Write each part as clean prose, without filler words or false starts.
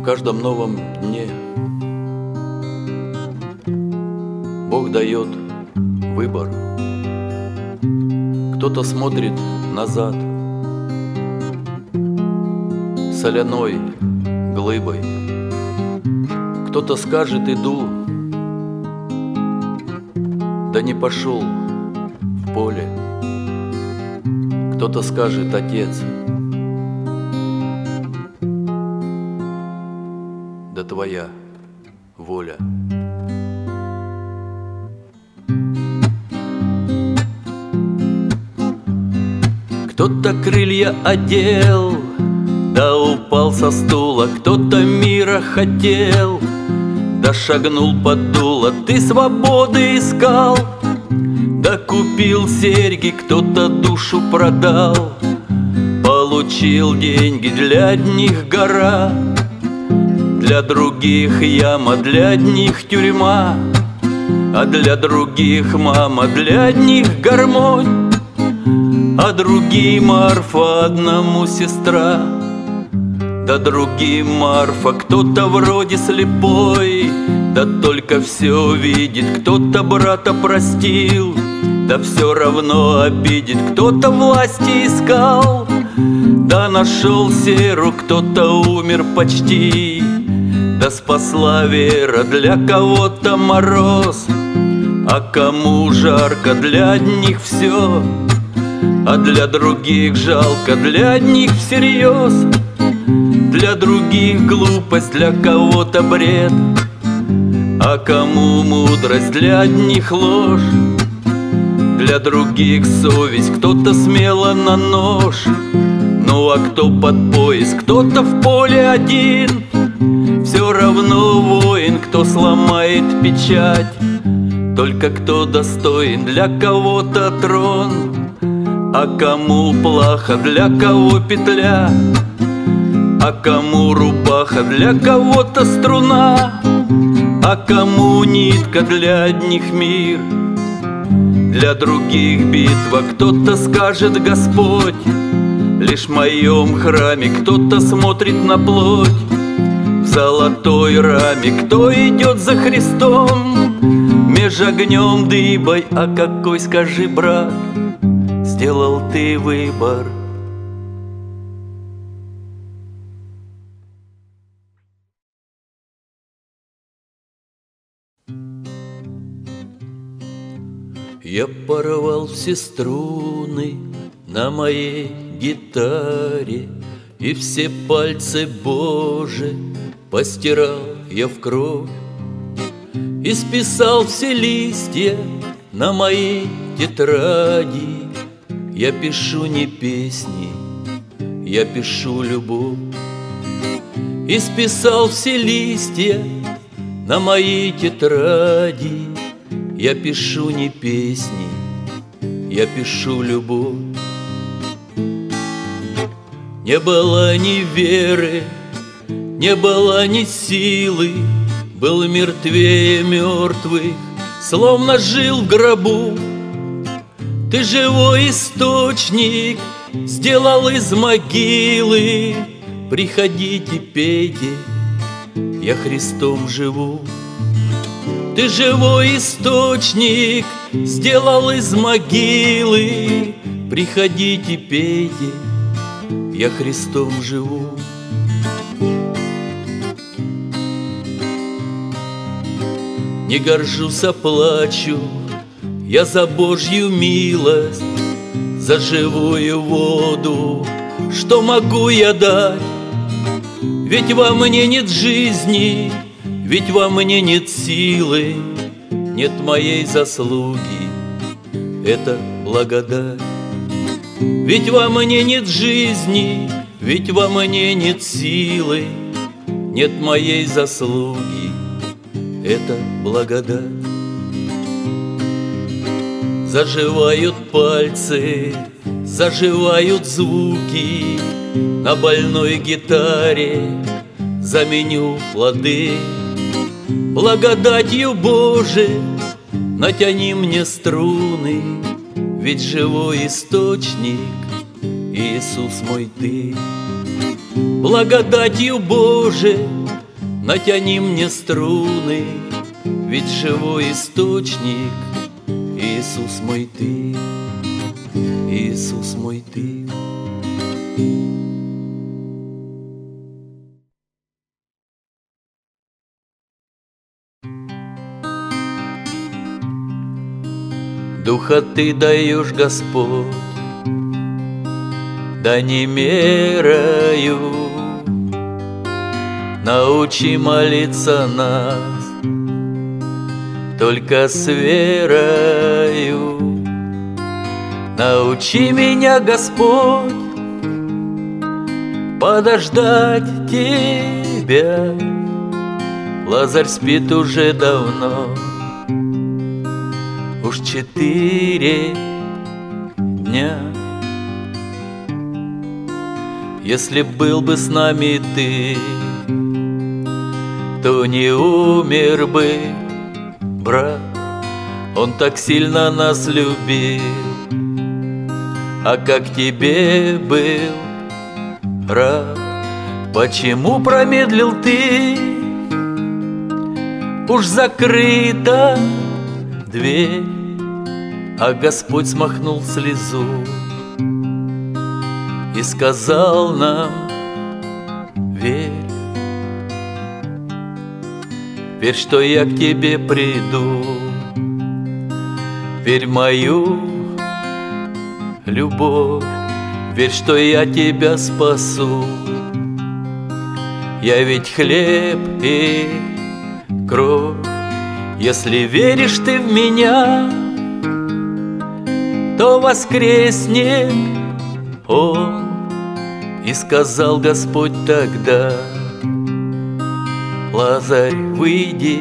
в каждом новом дне Бог дает выбор. Кто-то смотрит назад соляной глыбой, кто-то скажет: иду, да не пошел в поле. Кто-то скажет: отец, да твоя воля. Кто-то крылья одел, да упал со стула, кто-то мира хотел, да шагнул под дуло. Ты свободы искал, да купил серьги, кто-то душу продал, получил деньги. Для одних гора, для других яма, для одних тюрьма, а для других мама. Для одних гармонь, а другим Марфа, одному сестра, да другим Марфа. Кто-то вроде слепой, да только все видит, кто-то брата простил, да все равно обидит. Кто-то власти искал, да нашел серу, кто-то умер почти, да спасла вера. Для кого-то мороз, а кому жарко. Для одних все, а для других жалко. Для одних всерьез, для других глупость, для кого-то бред, а кому мудрость. Для одних ложь, для других совесть, кто-то смело на нож, ну а кто под пояс. Кто-то в поле один, все равно воин, кто сломает печать, только кто достоин. Для кого-то трон, а кому плаха, для кого петля, а кому рубаха, для кого-то струна, а кому нитка. Для одних мир, для других битва. Кто-то скажет: Господь, лишь в моем храме. Кто-то смотрит на плоть в золотой раме. Кто идет за Христом меж огнем дыбой, а какой, скажи, брат, сделал ты выбор? Я порвал все струны на моей гитаре, и все пальцы, Боже, постирал я в кровь, и списал все листья на моей тетради. Я пишу не песни, я пишу любовь, и списал все листья на моей тетради. Я пишу не песни, я пишу любовь. Не было ни веры, не было ни силы, был мертвее мертвых, словно жил в гробу. Ты живой источник сделал из могилы. Приходите, пейте, я Христом живу. Ты живой источник сделал из могилы. Приходите, пейте, я Христом живу. Не горжусь, а плачу я за Божью милость, за живую воду, что могу я дать? Ведь во мне нет жизни, ведь во мне нет силы, нет моей заслуги, это благодать. Ведь во мне нет жизни, ведь во мне нет силы, нет моей заслуги, это благодать. Заживают пальцы, заживают звуки, на больной гитаре заменю плоды. Благодатью Божией натяни мне струны, ведь живой источник, Иисус мой, ты. Благодатью Божией Натяни мне струны, ведь живой источник Иисус мой Ты, Иисус мой Ты. Духа Ты даешь, Господь, да не мерою. Научи молиться нас только с верою. Научи меня, Господь, подождать Тебя. Лазарь спит уже давно, уж 4 дня. Если был бы с нами Ты, то не умер бы, брат. Он так сильно нас любил, а как Тебе был рад. Почему промедлил Ты? Уж закрыта дверь, а Господь смахнул слезу и сказал нам: верь. Верь, что я к Тебе приду, верь в мою любовь, верь, что я тебя спасу. Я ведь хлеб и кровь. Если веришь ты в меня, то воскреснет Он. И сказал Господь тогда: Лазарь, выйди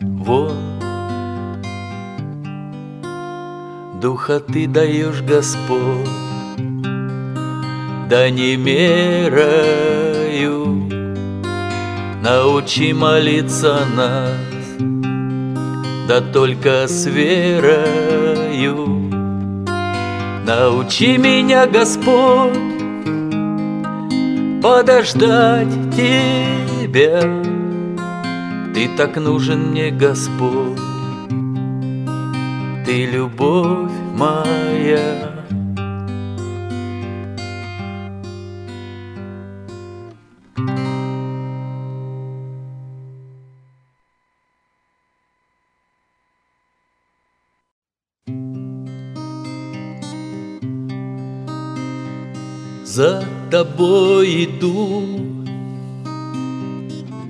вон. Духа Ты даешь, Господь, да не мерою. Научи молиться нас, да только с верою. Научи меня, Господь, подождать Тебя. Ты так нужен мне, Господь, Ты любовь моя. За Тобой иду,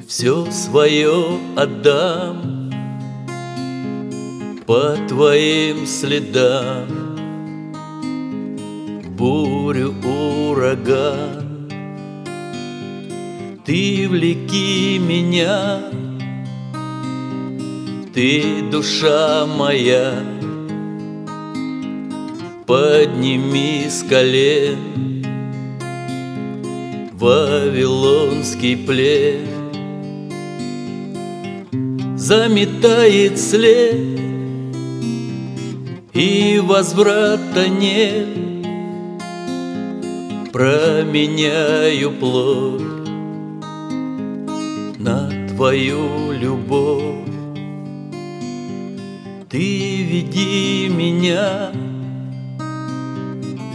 все свое отдам по Твоим следам. Бурю, ураган, Ты влеки меня, Ты, душа моя, подними с колен. Вавилонский плен заметает след, и возврата нет. Променяю плоть на Твою любовь. Ты веди меня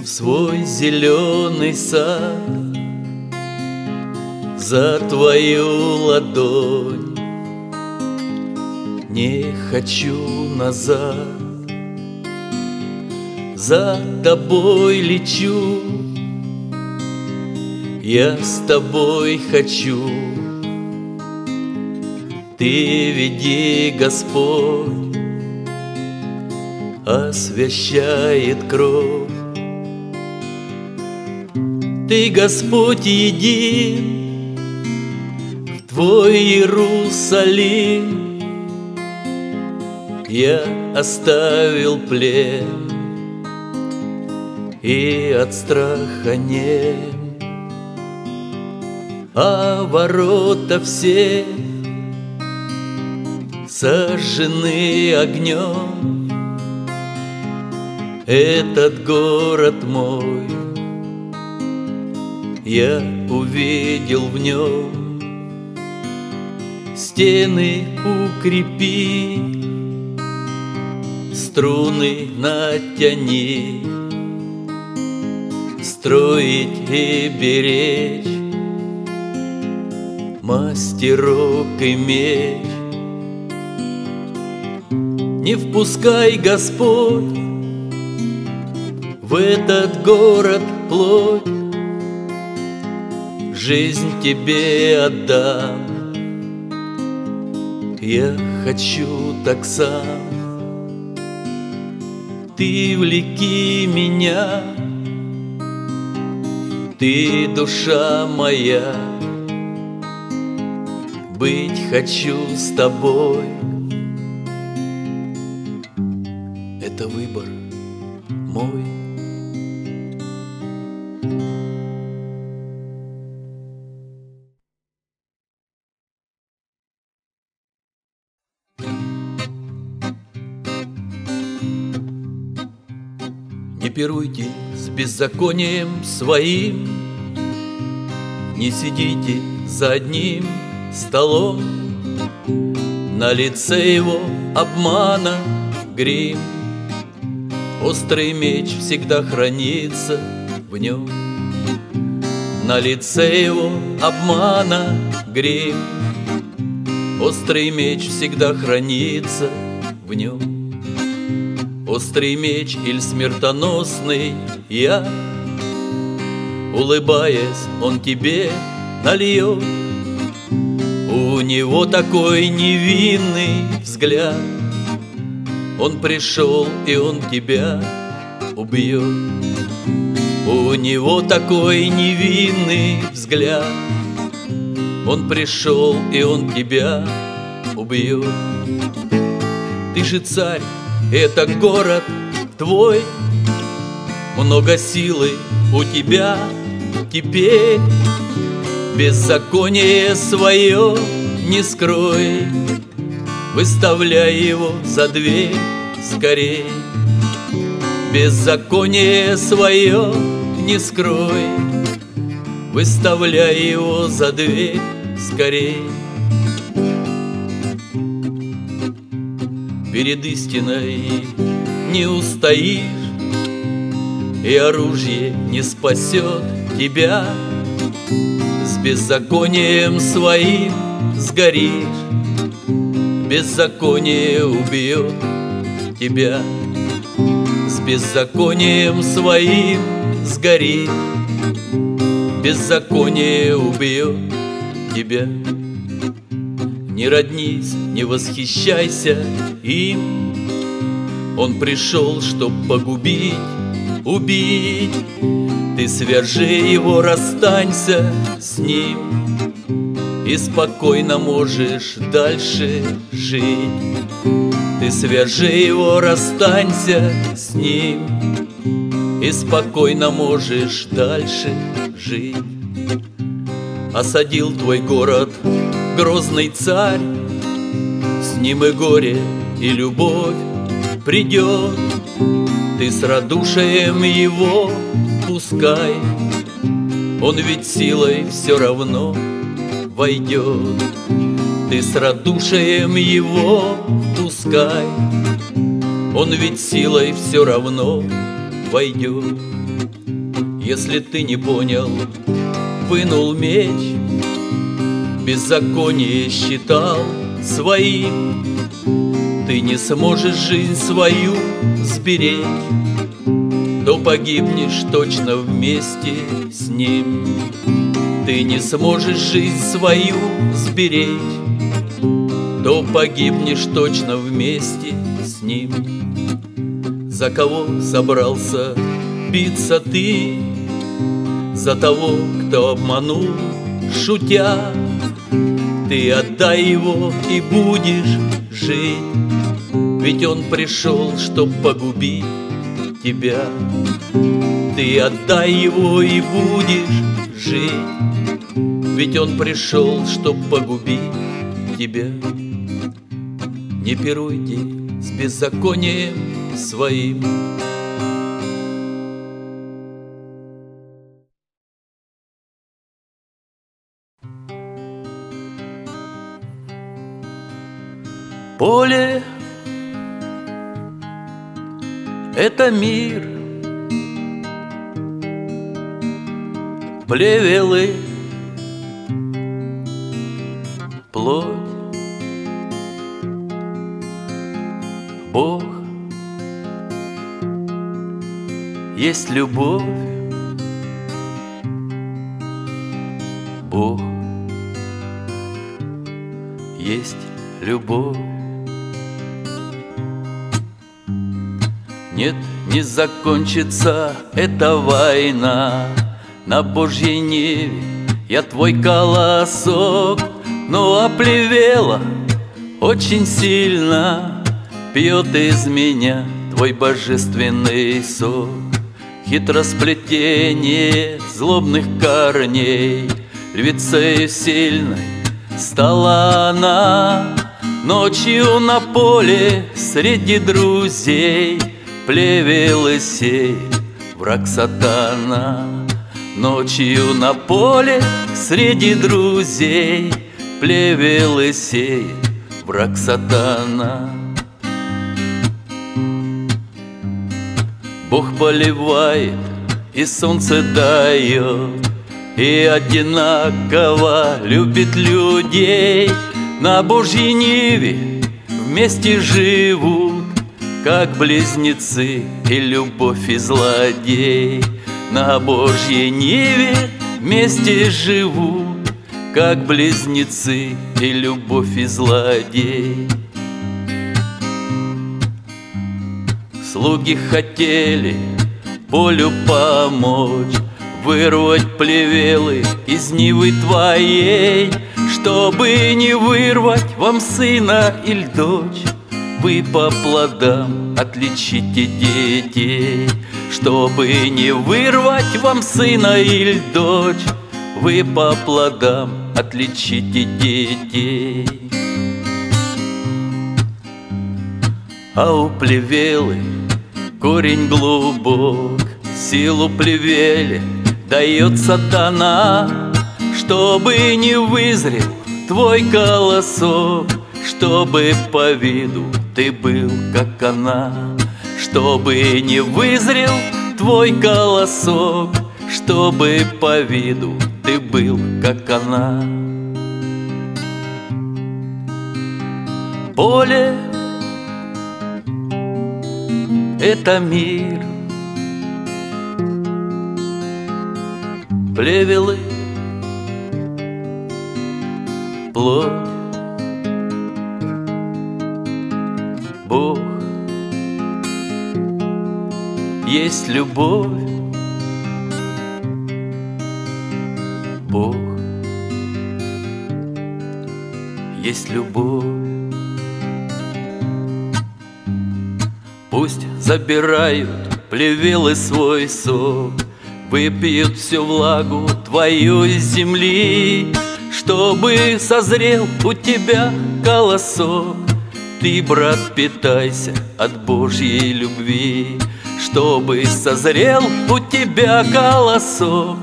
в свой зеленый сад, за Твою ладонь не хочу назад. За Тобой лечу, я с Тобой хочу. Ты веди, Господь, освящает кровь. Ты, Господь, един, в Твой Иерусалим я оставил плен и от страха нем. А ворота все сожжены огнем. Этот город мой, я увидел в нем стены укрепи, струны натяни, строить и беречь, мастерок и меч. Не впускай, Господь, в этот город плоть, жизнь тебе отдам, я хочу так сам. Ты влеки меня, ты душа моя, быть хочу с тобой. Это выбор мой. Не пируйте с беззаконием своим, не сидите за одним столом, на лице его обмана грим, острый меч всегда хранится в нем. На лице его обмана грим, острый меч всегда хранится в нем. Острый меч или смертоносный яд, улыбаясь, он тебе нальет. У него такой невинный взгляд, он пришел и он тебя убьет. У него такой невинный взгляд, он пришел и он тебя убьет. Ты же царь, это город твой, много силы у тебя теперь, беззаконие свое не скрой, выставляй его за дверь скорей. Беззаконие свое не скрой, выставляй его за дверь скорей. Перед истиной не устоишь, и оружие не спасет тебя. С беззаконием своим сгоришь, беззаконие убьет тебя. С беззаконием своим сгоришь, беззаконие убьет тебя. Не роднись, не восхищайся им, он пришел, чтоб погубить, убить. Ты свяжи его, расстанься с ним, и спокойно можешь дальше жить. Ты свяжи его, расстанься с ним, и спокойно можешь дальше жить. Осадил твой город грозный царь, с ним и горе, и любовь придет. Ты с радушием его пускай, он ведь силой все равно войдет. Ты с радушием его пускай, он ведь силой все равно войдет. Если ты не понял, вынул меч, беззаконие считал своим, ты не сможешь жизнь свою сберечь, то погибнешь точно вместе с ним. Ты не сможешь жизнь свою сберечь, то погибнешь точно вместе с ним. За кого собрался биться ты? За того, кто обманул, шутя. Ты отдай его и будешь жить, ведь он пришел, чтоб погубить тебя. Ты отдай его и будешь жить, ведь он пришел, чтоб погубить тебя. Не пируйте с беззаконием своим. поле — это мир. Плевелы — плоть, Бог есть любовь, Бог есть любовь. Нет, не закончится эта война на Божьей ниве, я твой колосок. Ну а плевела очень сильно пьет из меня твой божественный сок. Хитросплетение злобных корней, львицею сильной стала она. Ночью на поле среди друзей плевелы сей враг сатана. Ночью на поле среди друзей плевелы сей враг сатана. Бог поливает, и солнце дает, и одинаково любит людей. На Божьей ниве вместе живут, как близнецы и любовь, и злодей. На Божьей ниве вместе живут, как близнецы и любовь, и злодей. Слуги хотели полю помочь, вырвать плевелы из нивы твоей. Чтобы не вырвать вам сына или дочь, вы по плодам отличите детей. Чтобы не вырвать вам сына или дочь, вы по плодам отличите детей. А у плевелы корень глубок, силу плевели дает сатана. Чтобы не вызрел твой колосок, чтобы по виду ты был как она. Чтобы не вызрел твой колосок, чтобы по виду ты был как она. Поле — это мир. Плевелы — плоть, Бог есть любовь, Бог есть любовь. Пусть забирают плевелы свой сок, выпьют всю влагу твою из земли. Чтобы созрел у тебя колосок, ты, брат, питайся от Божьей любви. Чтобы созрел у тебя колосок,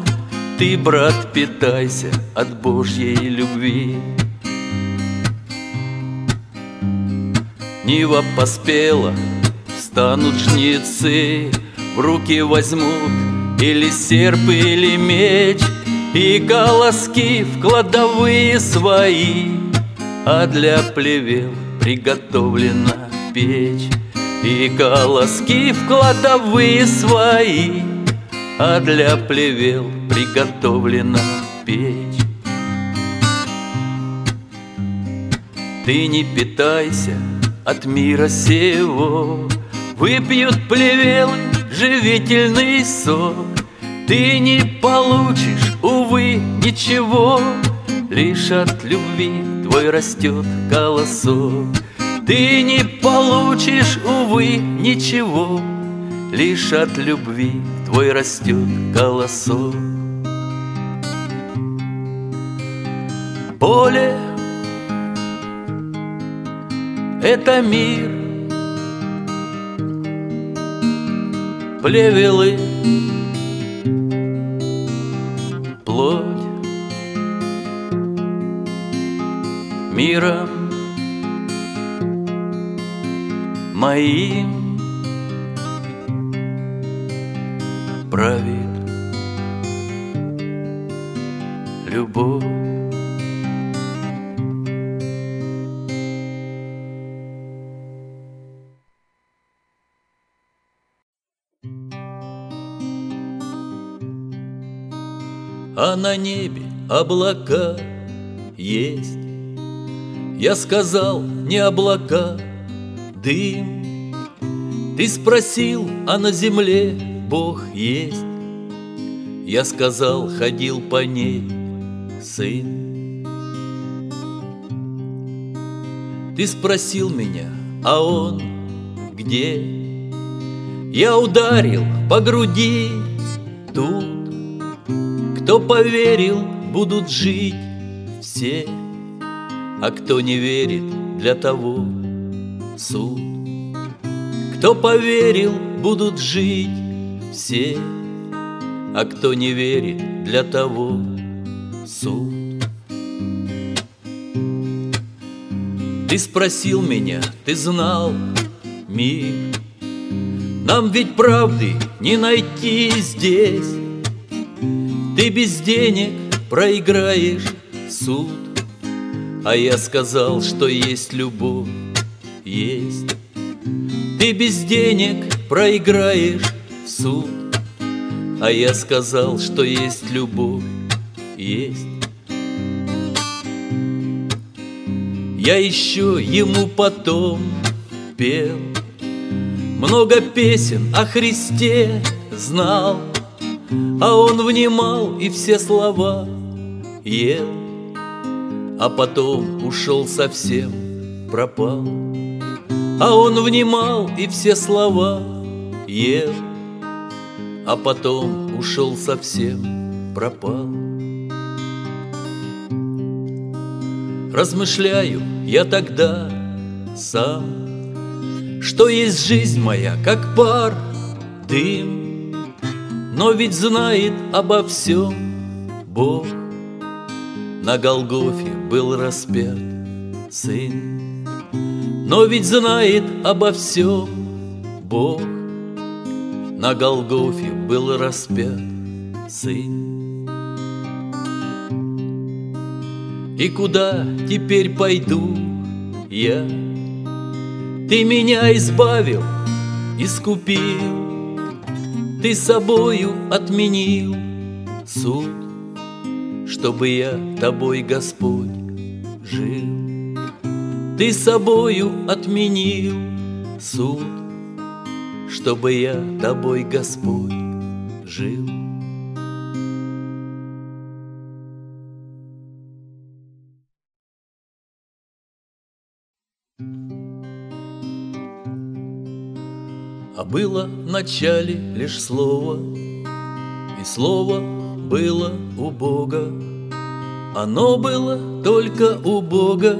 ты, брат, питайся от Божьей любви. Нива поспела, встанут жнецы, в руки возьмут или серп, или меч, и колоски в кладовые свои, а для плевел приготовлена печь. И колоски в кладовые свои, а для плевел приготовлена печь. Ты не питайся от мира сего, выпьют плевелы живительный сок. Ты не получишь, увы, ничего, лишь от любви твой растет колосок. Ты не получишь, увы, ничего, лишь от любви твой растет колосок. Поле — это мир. Плевелы — плоть, миром моим правит любовь. А на небе облака есть. Я сказал, не облака, дым. Ты спросил, а на земле Бог есть. Я сказал, ходил по ней, сын. Ты спросил меня, а он где? Я ударил по груди тут. Кто поверил, будут жить все, а кто не верит, для того суд. Кто поверил, будут жить все, а кто не верит, для того суд. Ты спросил меня, ты знал мир. Нам ведь правды не найти здесь. Ты без денег проиграешь суд. А я сказал, что есть любовь, есть. Ты без денег проиграешь суд. А я сказал, что есть любовь, есть. Я еще ему потом пел, много песен о Христе знал. А он внимал и все слова ел, а потом ушел совсем, пропал. А он внимал и все слова ел, а потом ушел совсем, пропал. Размышляю я тогда сам, что есть жизнь моя, как пар, дым. Но ведь знает обо всем Бог. На Голгофе был распят Сын. Но ведь знает обо всем Бог. На Голгофе был распят Сын. И куда теперь пойду я? Ты меня избавил, искупил. Ты собою отменил суд, чтобы я тобой, Господь, жил. Ты собою отменил суд, чтобы я тобой, Господь, жил. А было в начале лишь слово, и слово было у Бога. Оно было только у Бога,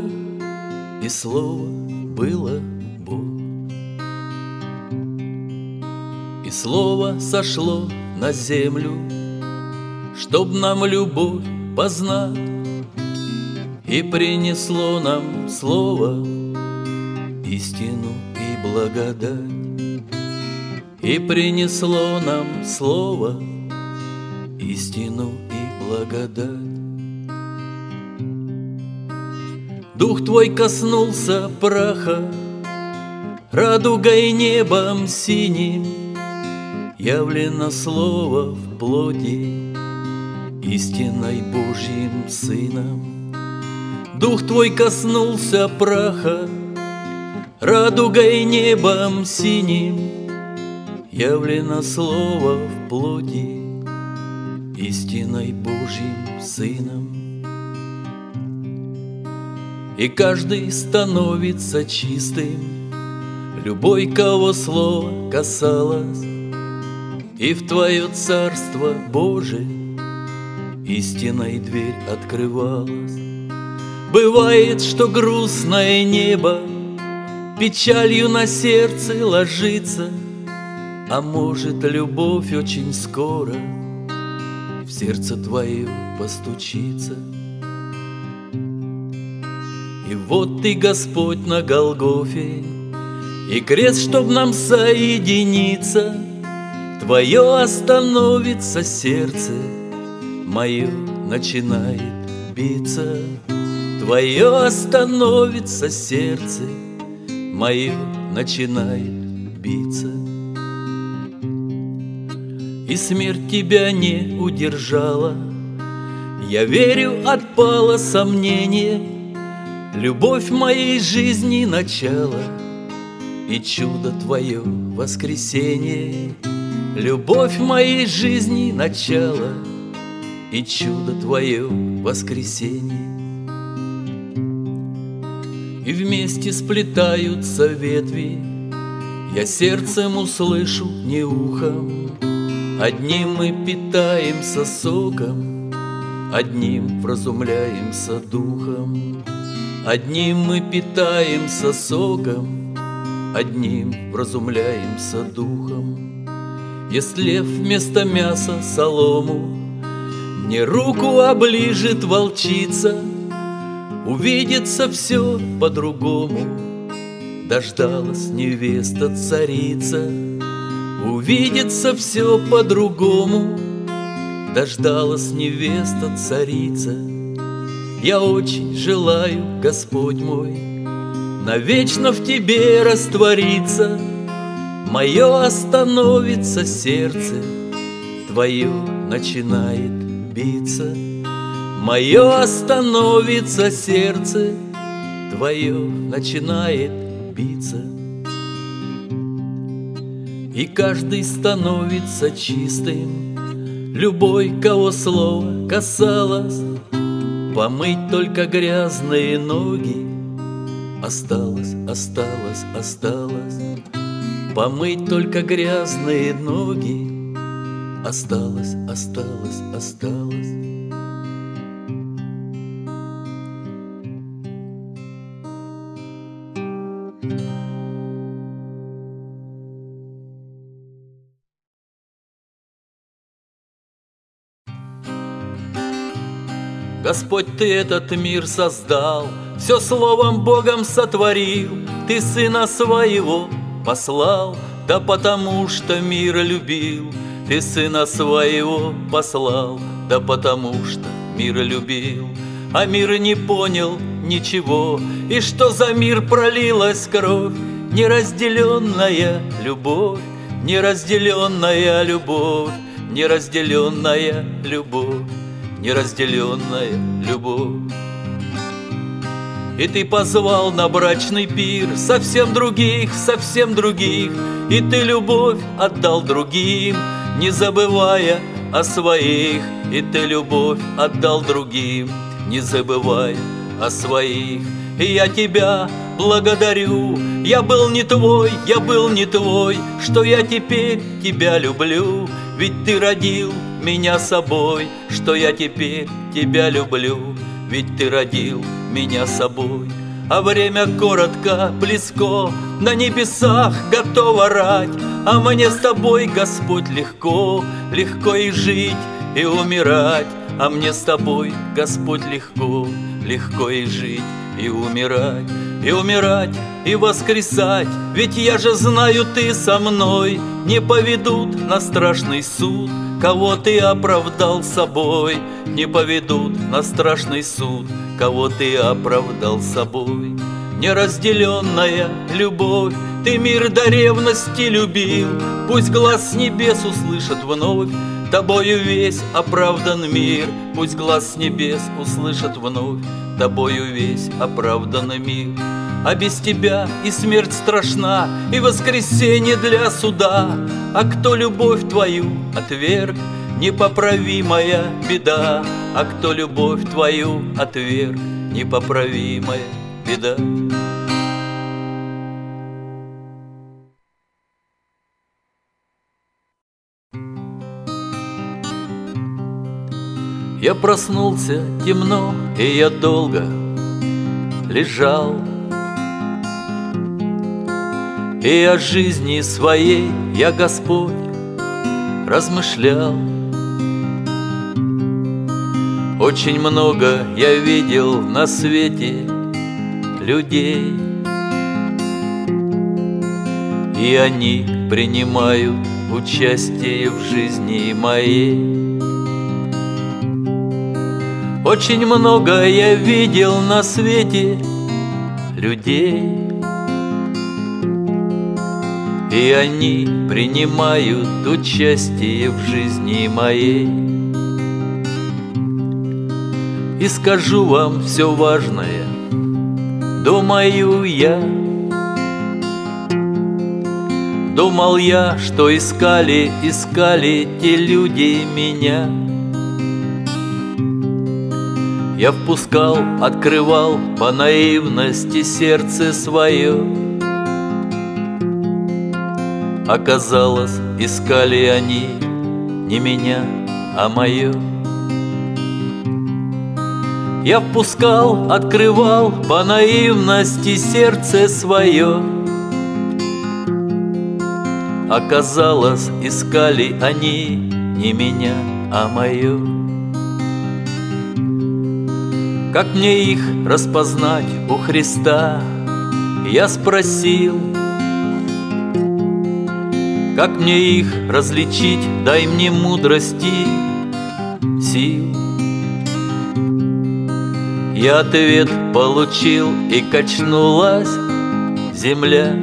и слово было Бог. И слово сошло на землю, чтоб нам любовь познать. И принесло нам слово, истину и благодать. И принесло нам слово, истину и благодать. Дух твой коснулся праха, радугой небом синим явлено слово в плоти, истиной Божьим Сыном. Дух твой коснулся праха, радугой небом синим явлено слово в плоти, истиной Божьим Сыном. И каждый становится чистым, любой, кого слово касалось. И в твое царство Божие истинной дверь открывалась. Бывает, что грустное небо печалью на сердце ложится, а может, любовь очень скоро в сердце твое постучится. И вот ты, Господь, на Голгофе, И крест, чтоб нам соединиться, твое остановится сердце, мое начинает биться. Твое остановится сердце, мое начинает биться. И смерть тебя не удержала, я верю, отпало сомнение. Любовь моей жизни начало, и чудо твое воскресенье. Любовь моей жизни начало, и чудо твое воскресенье. И вместе сплетаются ветви, я сердцем услышу, не ухом. Одним мы питаемся соком, одним вразумляемся духом. Одним мы питаемся соком, одним вразумляемся духом. Ест лев вместо мяса солому, мне руку оближет волчица. Увидится все по-другому, дождалась невеста царица. Увидится все по-другому, дождалась невеста царица. Я очень желаю, Господь мой, навечно в тебе раствориться. Мое остановится сердце, твое начинает биться. Мое остановится сердце, твое начинает биться. И каждый становится чистым, любой, кого слово касалось. Помыть только грязные ноги осталось, осталось, осталось. Помыть только грязные ноги осталось, осталось, осталось. Господь, ты этот мир создал, все словом Богом сотворил, ты Сына Своего послал, да потому что мир любил. Ты Сына Своего послал, да потому что мир любил. А мир не понял ничего, и что за мир пролилась кровь? Неразделенная любовь, неразделенная любовь, неразделенная любовь, неразделенная любовь. И ты позвал на брачный пир совсем других, совсем других. И ты любовь отдал другим, не забывая о своих. И ты любовь отдал другим, не забывая о своих. И я тебя благодарю, я был не твой, я был не твой, что я теперь тебя люблю, ведь ты родил меня собой. Что я теперь тебя люблю, ведь ты родил меня собой. А время коротко, близко, на небесах готова рать. А мне с тобой, Господь, легко, легко и жить, и умирать. А мне с тобой, Господь, легко, легко и жить, и умирать. И умирать, и воскресать, ведь я же знаю, ты со мной. Не поведут на страшный суд, кого ты оправдал собой. Не поведут на страшный суд, кого ты оправдал собой. Неразделенная любовь, ты мир до ревности любил. Пусть глаз с небес услышит вновь, тобою весь оправдан мир. Пусть глаз с небес услышит вновь, тобою весь оправдан мир. А без тебя и смерть страшна, и воскресенье для суда. А кто любовь твою отверг, непоправимая беда. А кто любовь твою отверг, непоправимая беда. Я проснулся темно, и я долго лежал. И о жизни своей я, Господь, размышлял. Очень много я видел на свете людей, и они принимают участие в жизни моей. Очень много я видел на свете людей, и они принимают участие в жизни моей. И скажу вам все важное, думаю я. Думал я, что искали, искали те люди меня. Я впускал, открывал по наивности сердце свое. Оказалось, искали они не меня, а мое. Я впускал, открывал по наивности сердце свое. Оказалось, искали они не меня, а мое. Как мне их распознать у Христа? Я спросил. Как мне их различить? Дай мне мудрости, сил. Я ответ получил, и качнулась земля.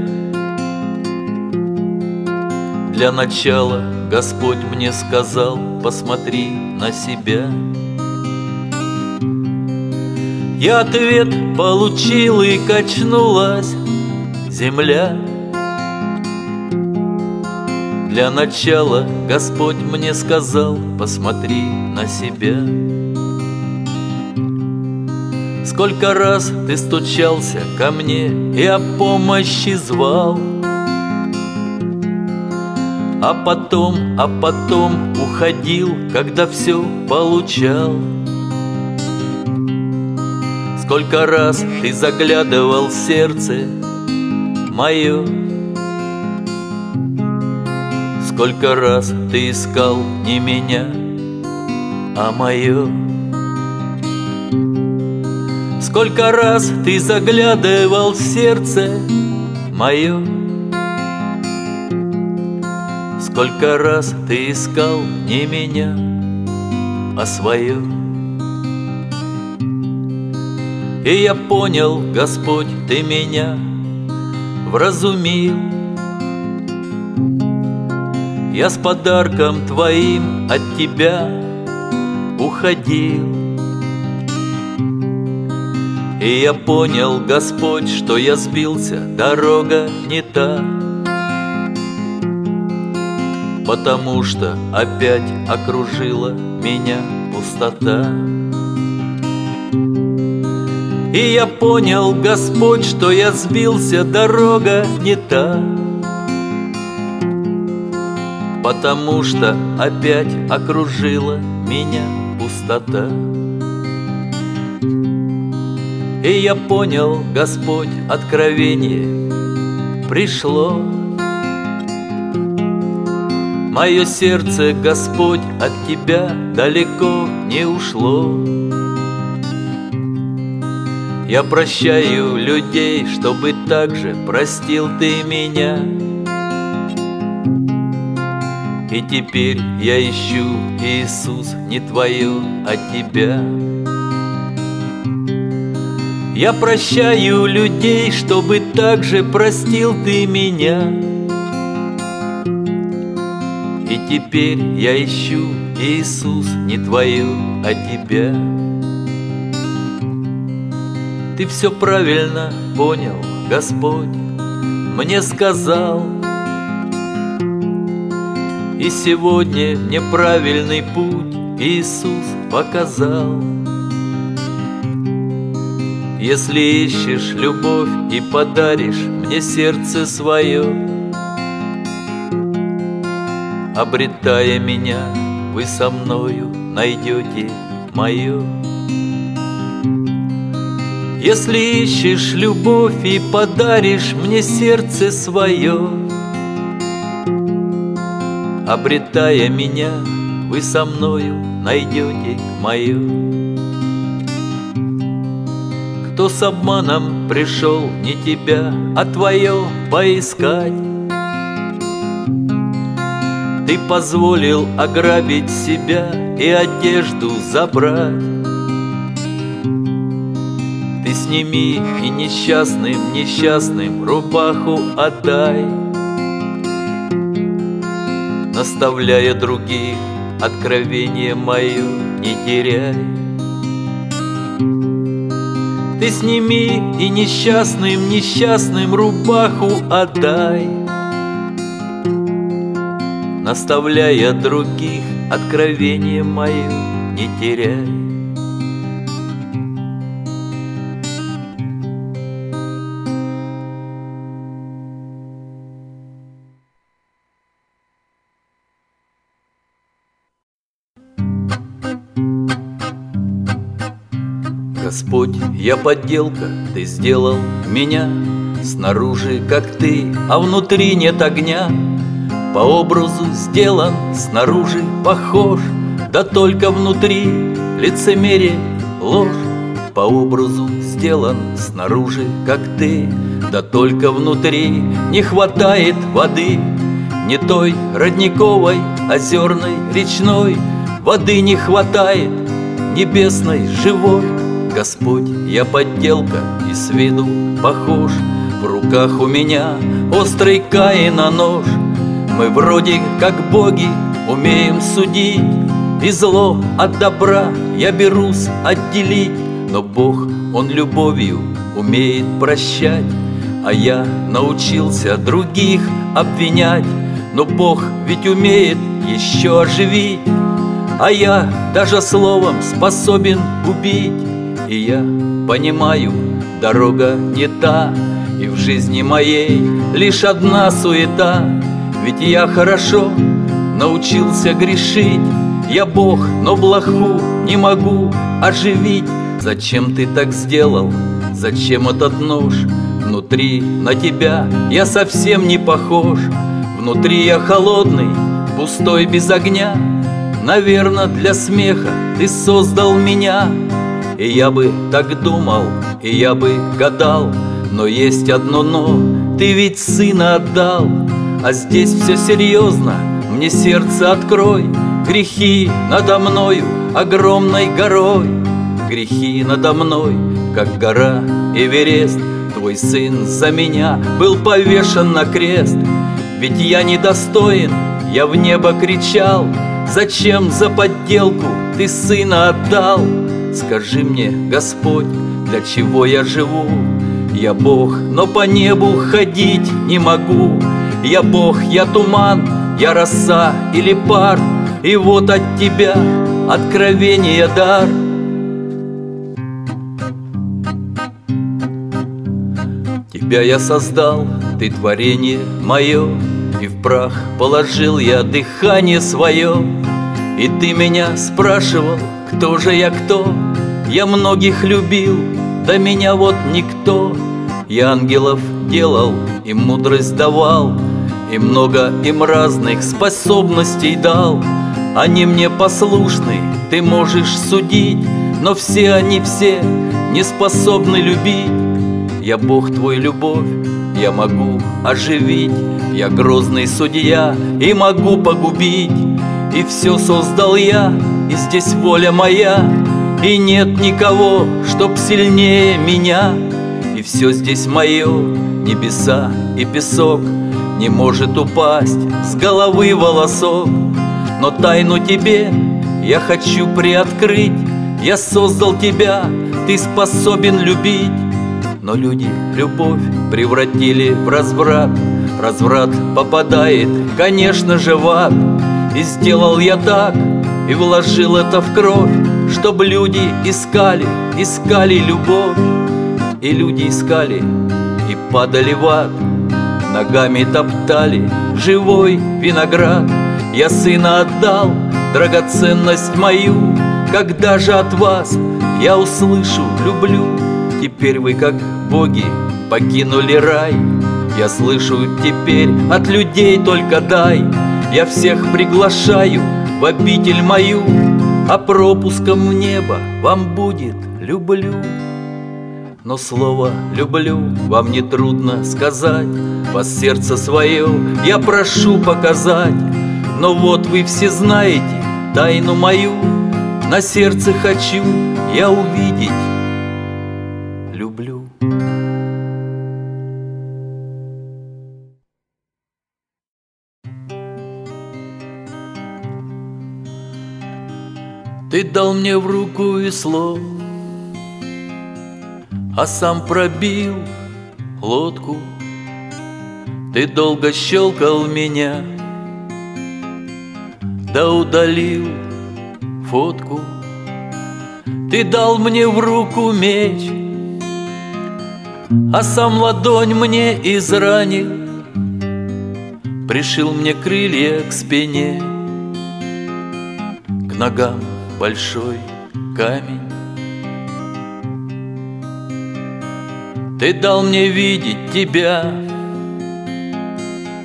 Для начала Господь мне сказал: посмотри на себя. Я ответ получил, и качнулась земля. Для начала Господь мне сказал: посмотри на себя. Сколько раз ты стучался ко мне и о помощи звал, а потом уходил, когда все получал. Сколько раз ты заглядывал в сердце мое, сколько раз ты искал не меня, а мое. Сколько раз ты заглядывал в сердце мое, сколько раз ты искал не меня, а свое. И я понял, Господь, ты меня вразумил. Я с подарком твоим от тебя уходил. И я понял, Господь, что я сбился, дорога не та, потому что опять окружила меня пустота. И я понял, Господь, что я сбился, дорога не та, потому что опять окружила меня пустота. И я понял, Господь, откровение пришло. Мое сердце, Господь, от тебя далеко не ушло. Я прощаю людей, чтобы так же простил ты меня. И теперь я ищу, Иисус, не твою, а тебя. Я прощаю людей, чтобы так же простил ты меня. И теперь я ищу, Иисус, не твою, а тебя. Ты все правильно понял, Господь мне сказал. И сегодня мне правильный путь Иисус показал. Если ищешь любовь и подаришь мне сердце свое, обретая меня, вы со мною найдете мое. Если ищешь любовь и подаришь мне сердце свое, обретая меня, вы со мною найдете мое. Кто с обманом пришел, не тебя, а твое поискать, Ты позволил ограбить себя и одежду забрать. Ты сними и несчастным рубаху отдай, наставляя других, откровение мое не теряй. Ты сними и несчастным рубаху отдай, наставляя других, откровение мое не теряй. Господь, я подделка, ты сделал меня снаружи, как ты, а внутри нет огня. По образу сделан, снаружи похож, да только внутри лицемерие, ложь. По образу сделан, снаружи, как ты, да только внутри не хватает воды. Не той родниковой, озерной, речной, воды не хватает, небесной, живой. Господь, я подделка и с виду похож, в руках у меня острый Каина нож. Мы вроде как боги, умеем судить, и зло от добра я берусь отделить. Но Бог, Он любовью умеет прощать, а я научился других обвинять. Но Бог ведь умеет еще оживить, а я даже словом способен убить. И я понимаю, дорога не та, и в жизни моей лишь одна суета. Ведь я хорошо научился грешить, я Бог, но блоху не могу оживить. Зачем ты так сделал? Зачем этот нож? Внутри на тебя я совсем не похож. Внутри я холодный, пустой, без огня. Наверное, для смеха ты создал меня. И я бы так думал, и я бы гадал, но есть одно но, ты ведь сына отдал. А здесь все серьезно, мне сердце открой, грехи надо мною огромной горой. Грехи надо мной, как гора Эверест, твой сын за меня был повешен на крест. Ведь я недостоин, я в небо кричал, зачем за подделку ты сына отдал? Скажи мне, Господь, для чего я живу? Я Бог, но по небу ходить не могу. Я Бог, я туман, я роса или пар, и вот от тебя откровение дар. Тебя я создал, ты творение мое, и в прах положил я дыхание свое. И ты меня спрашивал, кто же я кто? Я многих любил, да меня вот никто. Я ангелов делал, им мудрость давал, и много им разных способностей дал. Они мне послушны, ты можешь судить, но все они все не способны любить. Я Бог твой любовь, я могу оживить, я грозный судья и могу погубить. И все создал я, и здесь воля моя, и нет никого, чтоб сильнее меня. И все здесь мое, небеса и песок, не может упасть с головы волосок. Но тайну тебе я хочу приоткрыть, я создал тебя, ты способен любить. Но люди любовь превратили в разврат, разврат попадает, конечно же, в ад. И сделал я так, и вложил это в кровь, чтоб люди искали любовь. И люди искали, и падали в ад, ногами топтали живой виноград. Я сына отдал, драгоценность мою, когда же от вас я услышу «люблю»? Теперь вы, как боги, покинули рай, я слышу теперь от людей только дай. Я всех приглашаю в обитель мою, а пропуском в небо вам будет «люблю». Но слово «люблю» вам не трудно сказать, вас сердце свое я прошу показать. Но вот вы все знаете тайну мою, на сердце хочу я увидеть, люблю. Ты дал мне в руку весло, а сам пробил лодку. Ты долго щелкал меня, да удалил фотку. Ты дал мне в руку меч, а сам ладонь мне изранил, пришил мне крылья к спине, к ногам большой камень. Ты дал мне видеть тебя,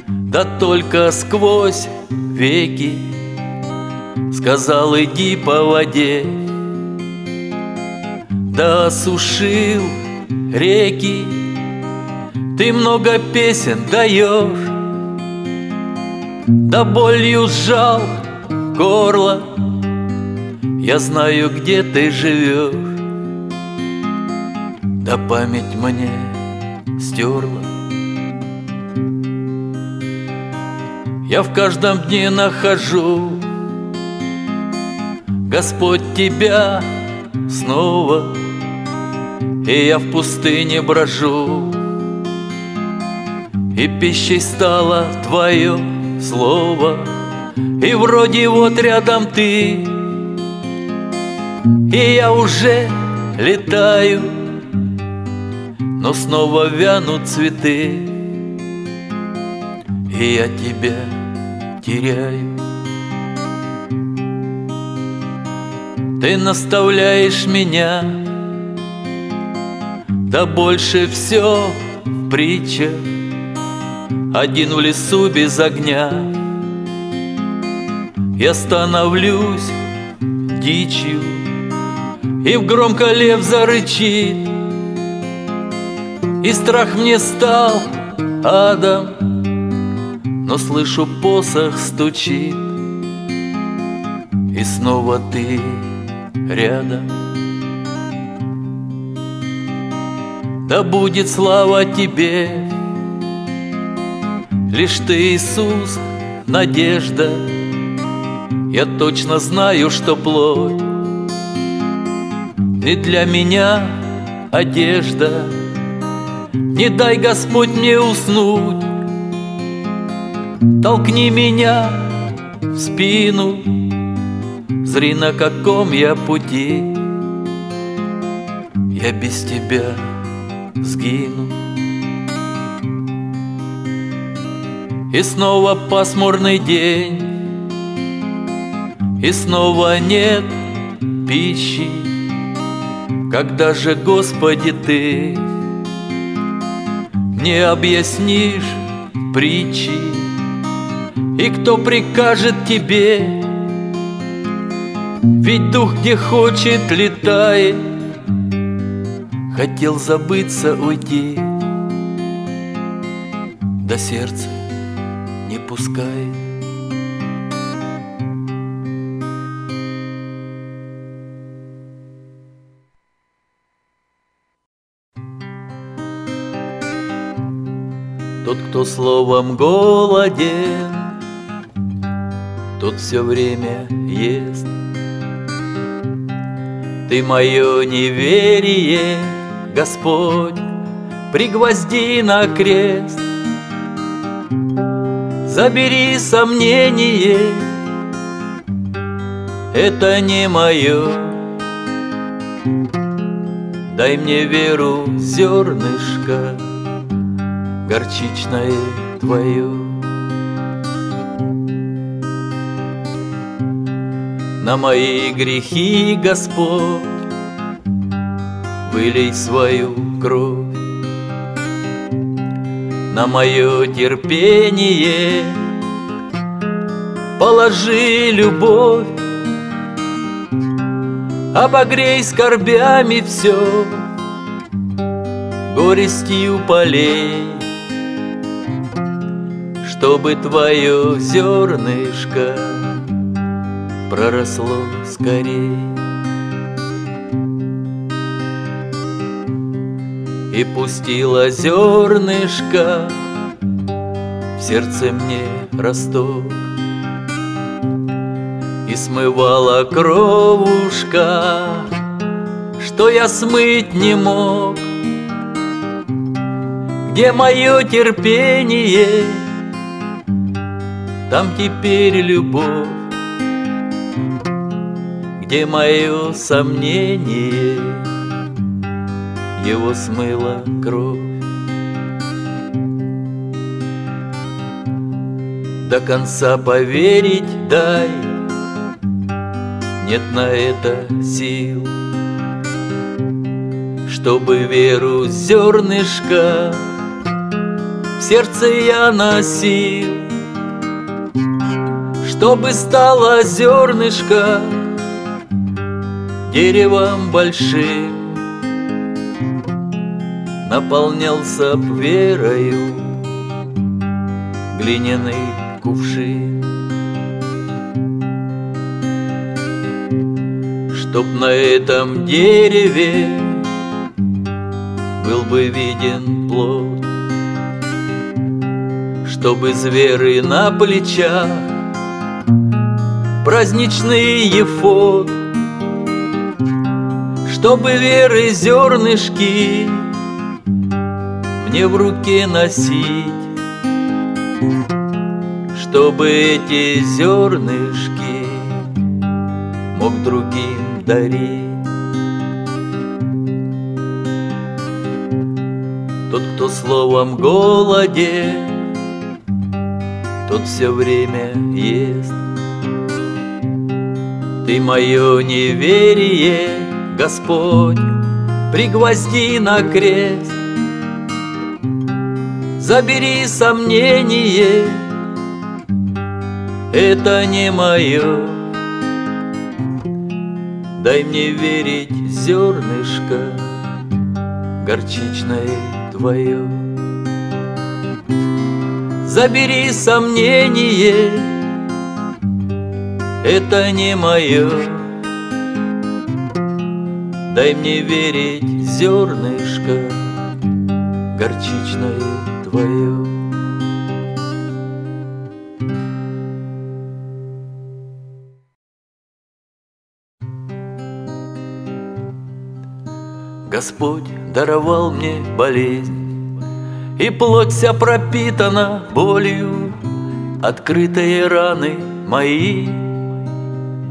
да только сквозь веки, сказал: иди по воде, да осушил реки. Ты много песен даешь, да болью сжал горло. Я знаю, где ты живешь, да память мне стерла. Я в каждом дне нахожу, Господь, тебя снова, и я в пустыне брожу, и пищей стало твое слово. И вроде вот рядом ты, и я уже летаю, но снова вянут цветы, и я тебя теряю. Ты наставляешь меня, да больше все в притчах. Один в лесу без огня, я становлюсь дичью, и громко лев зарычит, и страх мне стал адом, но слышу, посох стучит, и снова ты рядом. Да будет слава тебе, лишь ты, Иисус, надежда. Я точно знаю, что плоть не для меня одежда. Не дай, Господь, мне уснуть, толкни меня в спину, зри, на каком я пути, я без тебя сгину. И снова пасмурный день, и снова нет пищи. Когда же, Господи, ты мне объяснишь притчи? И кто прикажет тебе? Ведь дух где хочет летает. Хотел забыться, уйти, да сердце не пускает. Тот, кто словом голоден, тот все время ест. Ты мое неверие, Господь, пригвозди на крест. Забери сомнение, это не мое. Дай мне веру, зернышко горчичное твое. На мои грехи, Господь, вылей свою кровь. На мое терпение положи любовь. Обогрей скорбями все, горестью полей, чтобы твое зернышко проросло скорей. И пустило зернышко в сердце мне росток, и смывала кровушка, что я смыть не мог. Где мое терпение, там теперь любовь. Где мое сомнение, его смыла кровь. До конца поверить дай, нет на это сил, чтобы веру зернышка в сердце я носил, чтобы стало зернышко деревом большим, наполнялся б верою глиняный кувшин. Чтоб на этом дереве был бы виден плод, чтобы из веры на плечах праздничный ефод, чтобы веры зернышки мне в руке носить, чтобы эти зернышки мог другим дарить. Тот, кто словом голоден, тот все время ест. Ты мое неверие, Господь, пригвозди на крест. Забери сомнение, это не мое. Дай мне верить, зернышко горчичное твое. Забери сомнение, это не мое. Дай мне верить, зернышко горчичное твое. Господь даровал мне болезнь, и плоть вся пропитана болью. Открытые раны мои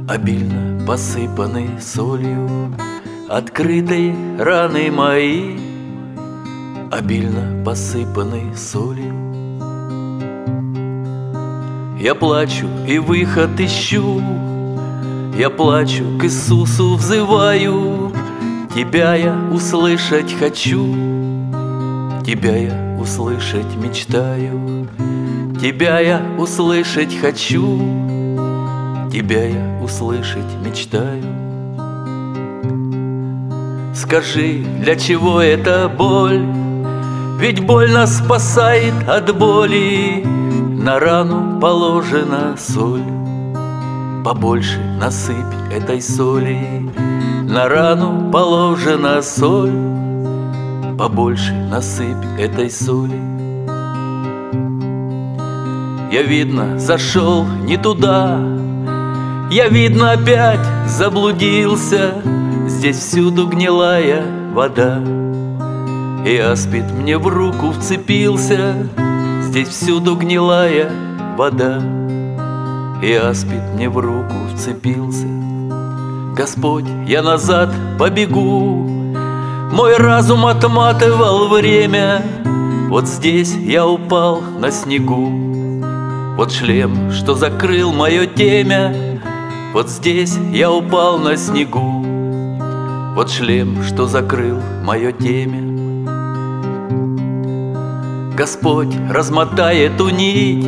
обильно посыпаны солью. Открытые раны мои обильно посыпаны солью. Я плачу и выход ищу, я плачу, к Иисусу взываю. Тебя я услышать хочу, тебя я услышать мечтаю. Тебя я услышать хочу, тебя я услышать мечтаю. Скажи, для чего эта боль? Ведь боль нас спасает от боли. На рану положена соль, побольше насыпь этой соли. На рану положена соль, побольше насыпь этой соли. Я, видно, зашел не туда, я, видно, опять заблудился. Здесь всюду гнилая вода, и аспид мне в руку вцепился. Здесь всюду гнилая вода, и аспид мне в руку вцепился. Господь, я назад побегу, мой разум отматывал время. Вот здесь я упал на снегу, вот шлем, что закрыл мое темя. Вот здесь я упал на снегу, вот шлем, что закрыл мое темя. Господь, размотай эту нить,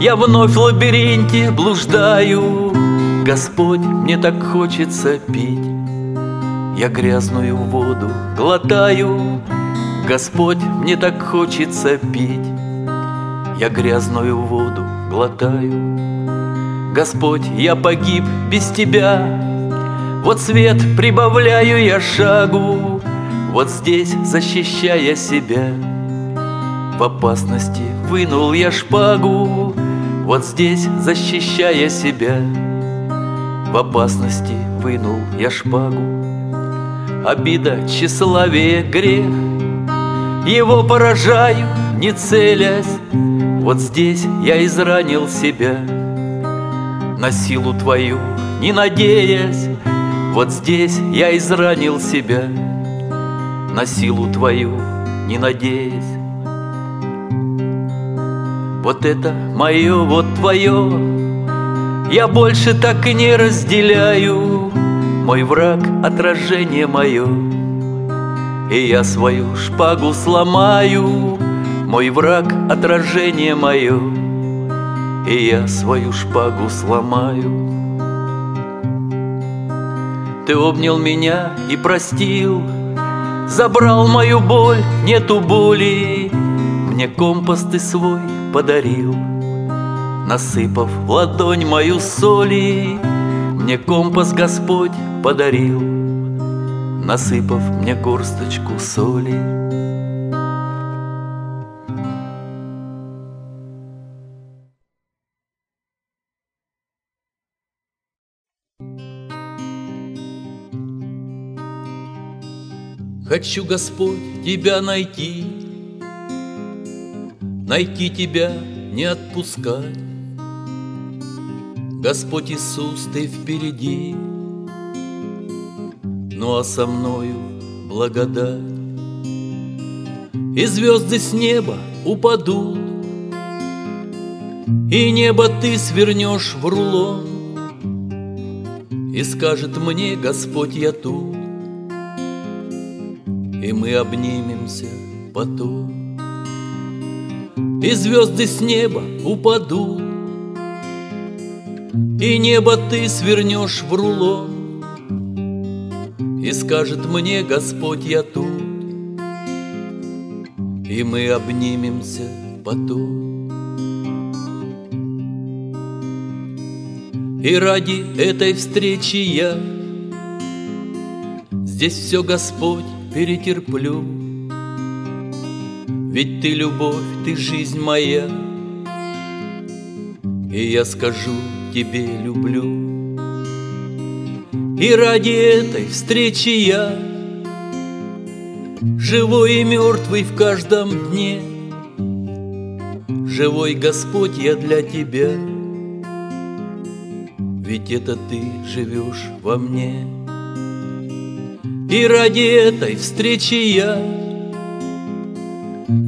я вновь в лабиринте блуждаю. Господь, мне так хочется пить, я грязную воду глотаю. Господь, мне так хочется пить, я грязную воду глотаю. Господь, я погиб без Тебя, вот свет прибавляю я шагу, вот здесь защищая себя. В опасности вынул я шпагу, вот здесь защищая себя. В опасности вынул я шпагу. Обида, тщеславие, грех, его поражаю, не целясь. Вот здесь я изранил себя, на силу Твою не надеясь. Вот здесь я изранил себя, на силу Твою не надеясь. Вот это мое, вот Твое, я больше так и не разделяю. Мой враг — отражение мое, и я свою шпагу сломаю. Мой враг — отражение мое, и я свою шпагу сломаю. Ты обнял меня и простил, забрал мою боль, нету боли. Мне компас Ты свой подарил, насыпав в ладонь мою соли. Мне компас Господь подарил, насыпав мне горсточку соли. Хочу, Господь, Тебя найти, найти Тебя, не отпускать. Господь Иисус, Ты впереди, ну а со мною благодать. И звезды с неба упадут, и небо Ты свернешь в рулон, и скажет мне Господь, я тут. И мы обнимемся потом. И звезды с неба упадут, и небо Ты свернешь в рулон, и скажет мне Господь, я тут. И мы обнимемся потом. И ради этой встречи я здесь все, Господь, перетерплю, ведь Ты любовь, Ты жизнь моя, и я скажу Тебе люблю. И ради этой встречи я, живой и мертвый в каждом дне, живой, Господь, я для Тебя, ведь это Ты живешь во мне. И ради этой встречи я,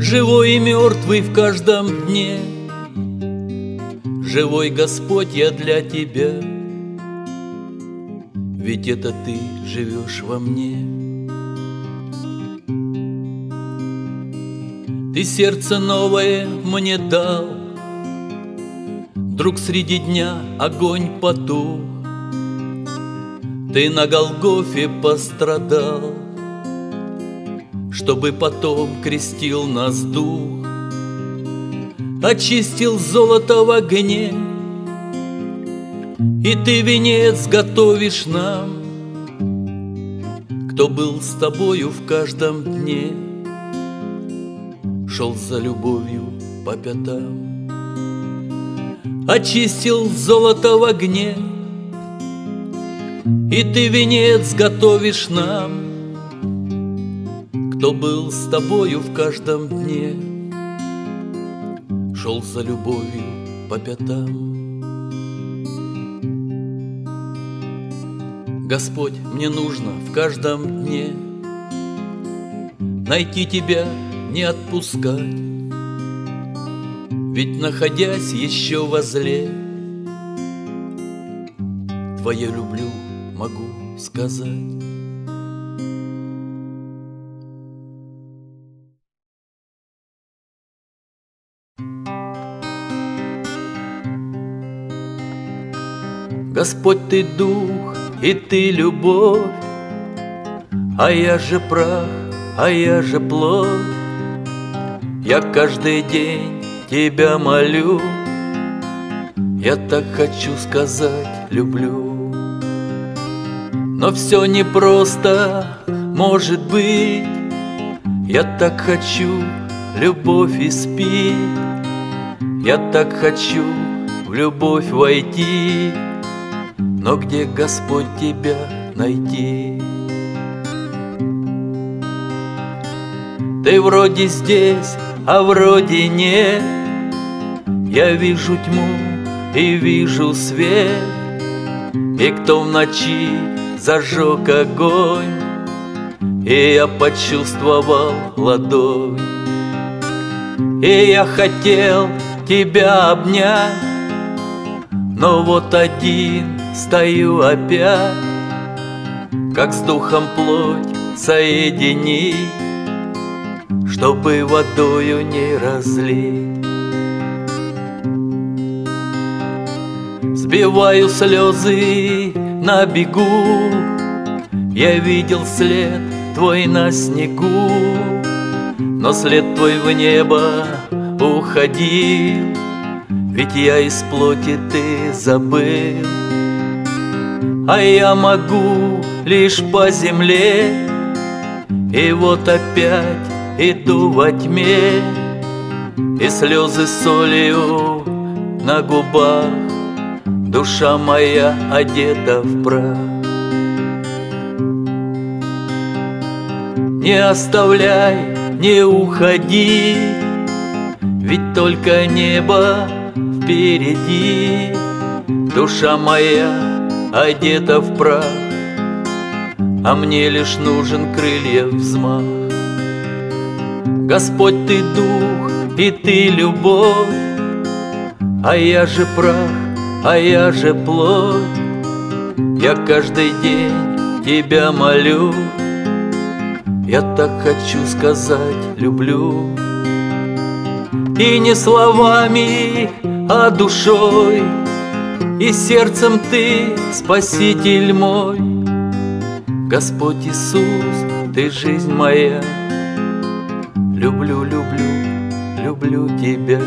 живой и мертвый в каждом дне, живой, Господь, я для Тебя, ведь это Ты живешь во мне. Ты сердце новое мне дал, вдруг среди дня огонь потух. Ты на Голгофе пострадал, чтобы потом крестил нас Дух, очистил золото в огне, и Ты венец готовишь нам, кто был с Тобою в каждом дне, шел за любовью по пятам, очистил золото в огне. И Ты венец готовишь нам, кто был с Тобою в каждом дне, шел за любовью по пятам. Господь, мне нужно в каждом дне найти Тебя, не отпускать, ведь, находясь еще возле, Твое люблю могу сказать. Господь, Ты дух и Ты любовь, а я же прах, а я же плоть. Я каждый день тебя молю, я так хочу сказать люблю. Но все непросто, может быть, я так хочу любовь испить, я так хочу в любовь войти, но где, Господь, тебя найти? Ты вроде здесь, а вроде нет, я вижу тьму и вижу свет, и кто в ночи зажег огонь, и я почувствовал ладонь. И я хотел тебя обнять, но вот один стою опять, как с духом плоть соединить, чтобы водою не разлить. Сбиваю слезы на бегу, я видел след твой на снегу, но след твой в небо уходил, ведь я из плоти ты забыл. А я могу лишь по земле, и вот опять иду во тьме, и слезы солью на губах, душа моя одета в прах. Не оставляй, не уходи, ведь только небо впереди. Душа моя одета в прах, а мне лишь нужен крыльев взмах. Господь, ты дух и ты любовь, а я же прах, а я же плоть. Я каждый день тебя молю, я так хочу сказать люблю. И не словами, а душой и сердцем ты спаситель мой. Господь Иисус, ты жизнь моя, люблю, люблю, люблю тебя.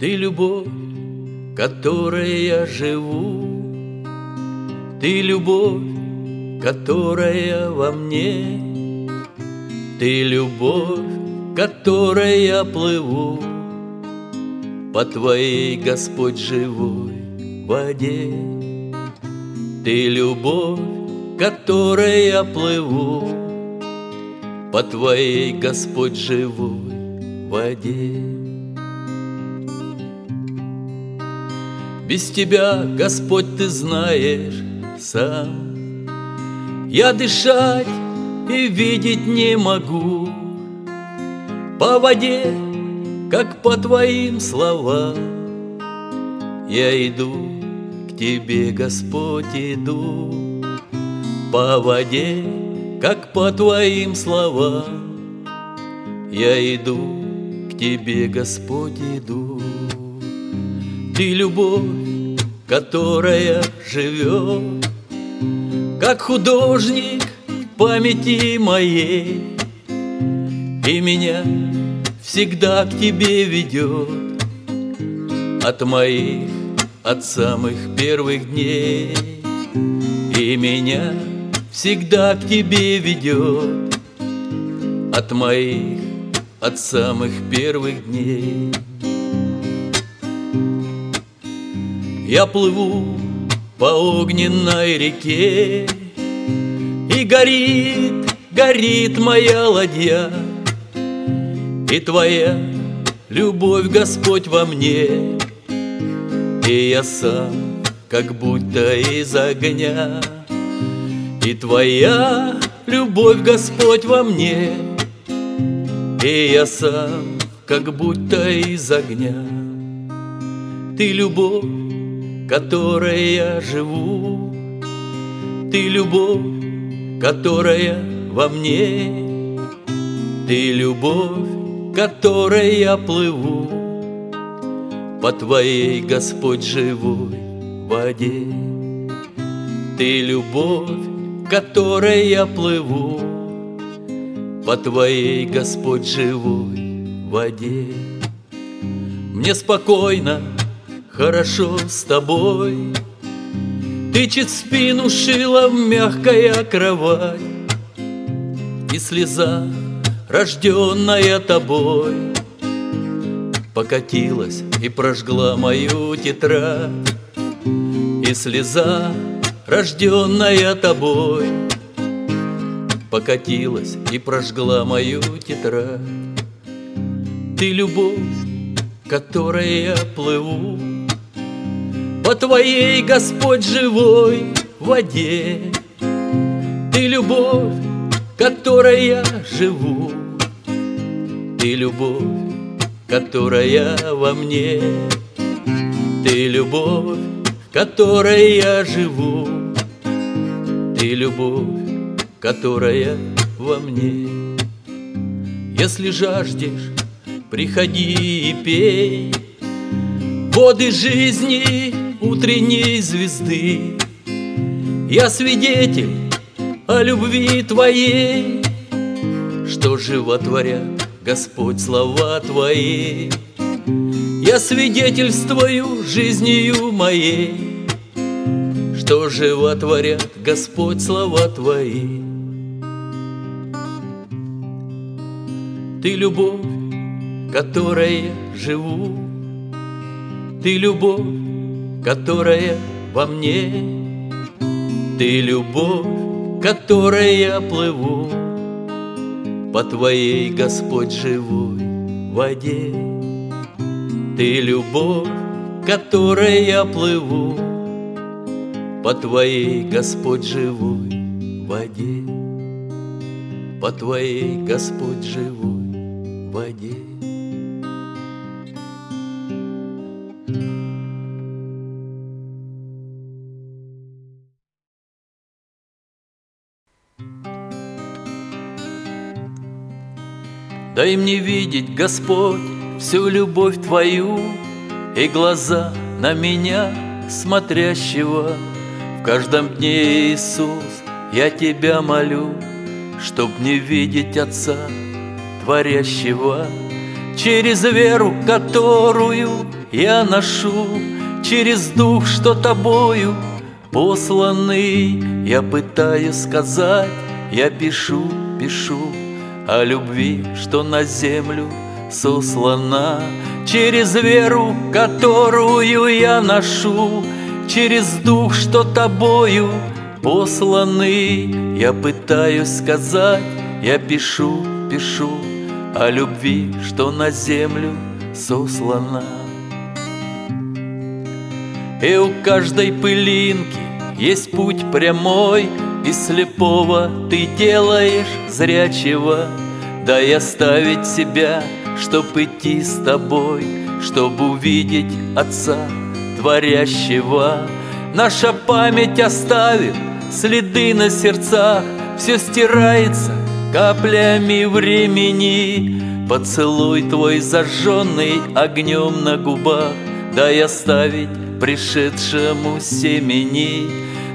Ты любовь, которой я живу, ты любовь, которая во мне, ты любовь, которой я плыву по твоей, Господь, живой воде. Ты любовь, которой я плыву по твоей, Господь, живой воде. Без тебя, Господь, ты знаешь сам, я дышать и видеть не могу. По воде, как по твоим словам, я иду к тебе, Господь, иду. По воде, как по твоим словам, я иду к тебе, Господь, иду. Ты любовь, которая живет, как художник памяти моей, и меня всегда к тебе ведет от моих, от самых первых дней. И меня всегда к тебе ведет от моих, от самых первых дней. Я плыву по огненной реке, и горит, горит моя ладья, и твоя любовь, Господь, во мне, и я сам, как будто из огня. И твоя любовь, Господь, во мне, и я сам, как будто из огня. Ты любовь, которой я живу, ты любовь, которая во мне, ты любовь, которой я плыву, по Твоей, Господь, живой воде. Ты любовь, которой я плыву, по Твоей, Господь, живой воде. Мне спокойно, хорошо с Тобой, тычет спину шилом мягкая кровать, и слеза, рожденная Тобой, покатилась и прожгла мою тетрадь. И слеза, рожденная Тобой, покатилась и прожгла мою тетрадь. Ты любовь, которой я плыву, по Твоей, Господь, живой воде. Ты любовь, которой я живу, Ты любовь, которая во мне. Ты любовь, которой я живу, Ты любовь, которая во мне. Если жаждешь, приходи и пей воды жизни утренней звезды. Я свидетель о любви Твоей, что животворят, Господь, слова Твои. Я свидетельствую жизнью моей, что животворят, Господь, слова Твои. Ты любовь, которой я живу, Ты любовь, которая во мне, Ты любовь, которой я плыву, по Твоей, Господь, живой воде. Ты любовь, которой я плыву, по Твоей, Господь, живой воде. По Твоей, Господь, живой воде. Дай мне видеть, Господь, всю любовь Твою и глаза на меня смотрящего. В каждом дне, Иисус, я Тебя молю, чтоб не видеть Отца творящего. Через веру, которую я ношу, через Дух, что Тобою посланный, я пытаюсь сказать, я пишу, пишу о любви, что на землю сослана. Через веру, которую я ношу, через Дух, что Тобою посланы, я пытаюсь сказать, я пишу, пишу о любви, что на землю сослана. И у каждой пылинки есть путь прямой, и слепого Ты делаешь зрячего. Дай оставить себя, чтоб идти с Тобой, чтоб увидеть Отца творящего. Наша память оставит следы на сердцах, все стирается каплями времени. Поцелуй Твой, зажженный огнем на губах, дай оставить пришедшему семени.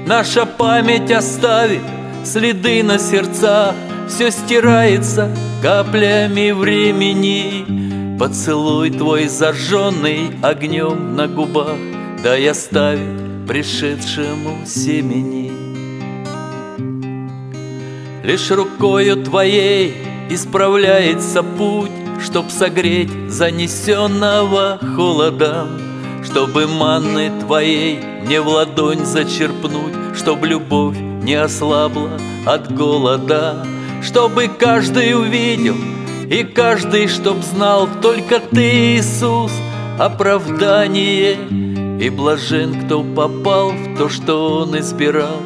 Наша память оставит следы на сердцах, все стирается каплями времени. Поцелуй Твой, зажженный огнем на губах, дай оставить пришедшему семени. Лишь рукою Твоей исправляется путь, чтоб согреть занесенного холодом, чтобы манны Твоей мне в ладонь зачерпнуть, чтоб любовь не ослабла от голода, чтобы каждый увидел и каждый чтоб знал, только Ты, Иисус, оправдание. И блажен, кто попал в то, что он избирал,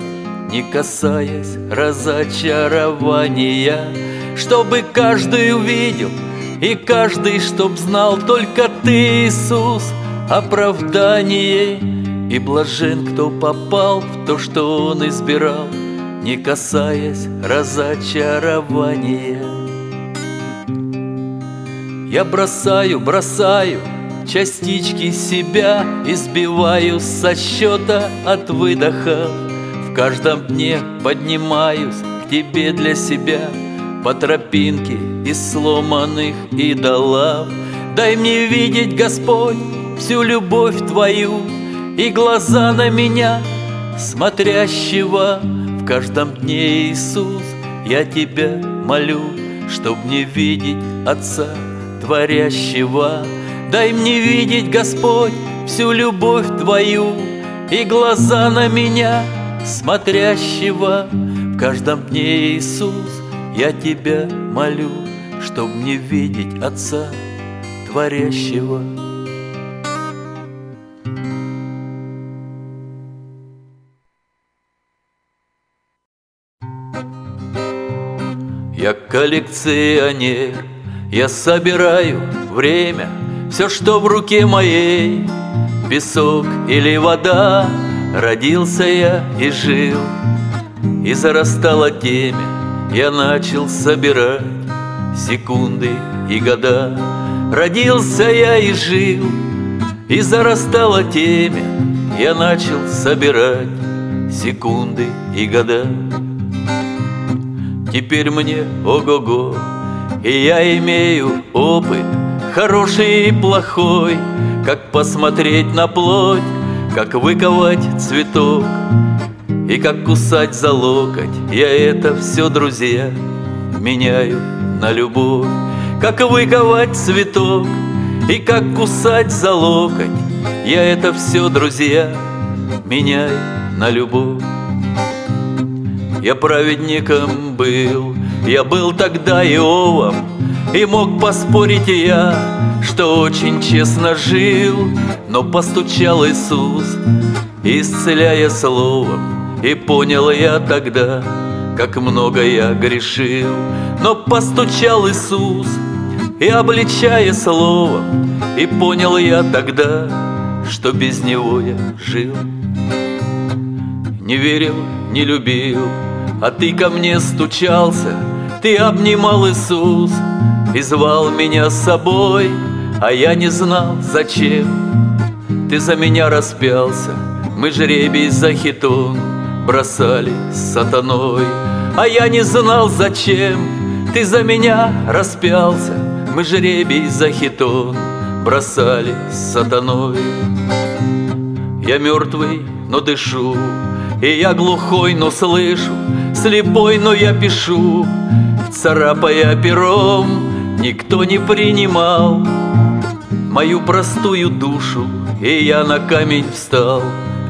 не касаясь разочарования, чтобы каждый увидел и каждый чтоб знал, только Ты, Иисус, оправдание. И блажен, кто попал в то, что он избирал, не касаясь разочарования. Я бросаю частички себя, избиваю со счета от выдоха. В каждом дне поднимаюсь к тебе для себя по тропинке из сломанных идолов. Дай мне видеть, Господь, всю любовь Твою и глаза на меня, смотрящего. В каждом дне, Иисус, я Тебя молю, чтоб не видеть Отца творящего. Дай мне видеть, Господь, всю любовь Твою и глаза на меня, смотрящего. В каждом дне, Иисус, я Тебя молю, чтоб не видеть Отца творящего. Я коллекционер, я собираю время, все, что в руке моей, песок или вода. Родился я и жил, и зарастала темя. Я начал собирать секунды и года. Родился я и жил, и зарастала темя. Я начал собирать секунды и года. Теперь мне ого-го, и я имею опыт, хороший и плохой, как посмотреть на плоть, как выковать цветок и как кусать за локоть. Я это все, друзья, меняю на любовь. Как выковать цветок и как кусать за локоть. Я это все, друзья, меняю на любовь. Я праведником был, я был тогда Иовом, и мог поспорить я, что очень честно жил. Но постучал Иисус, исцеляя словом, и понял я тогда, как много я грешил. Но постучал Иисус, и обличая словом, и понял я тогда, что без Него я жил. Не верил, не любил, а Ты ко мне стучался, Ты обнимал, Иисус, и звал меня с собой. А я не знал, зачем Ты за меня распялся. Мы жребий за хитон бросали с сатаной. А я не знал, зачем Ты за меня распялся. Мы жребий за хитон бросали с сатаной. Я мертвый, но дышу, и я глухой, но слышу, слепой, но я пишу, царапая пером. Никто не принимал мою простую душу, и я на камень встал,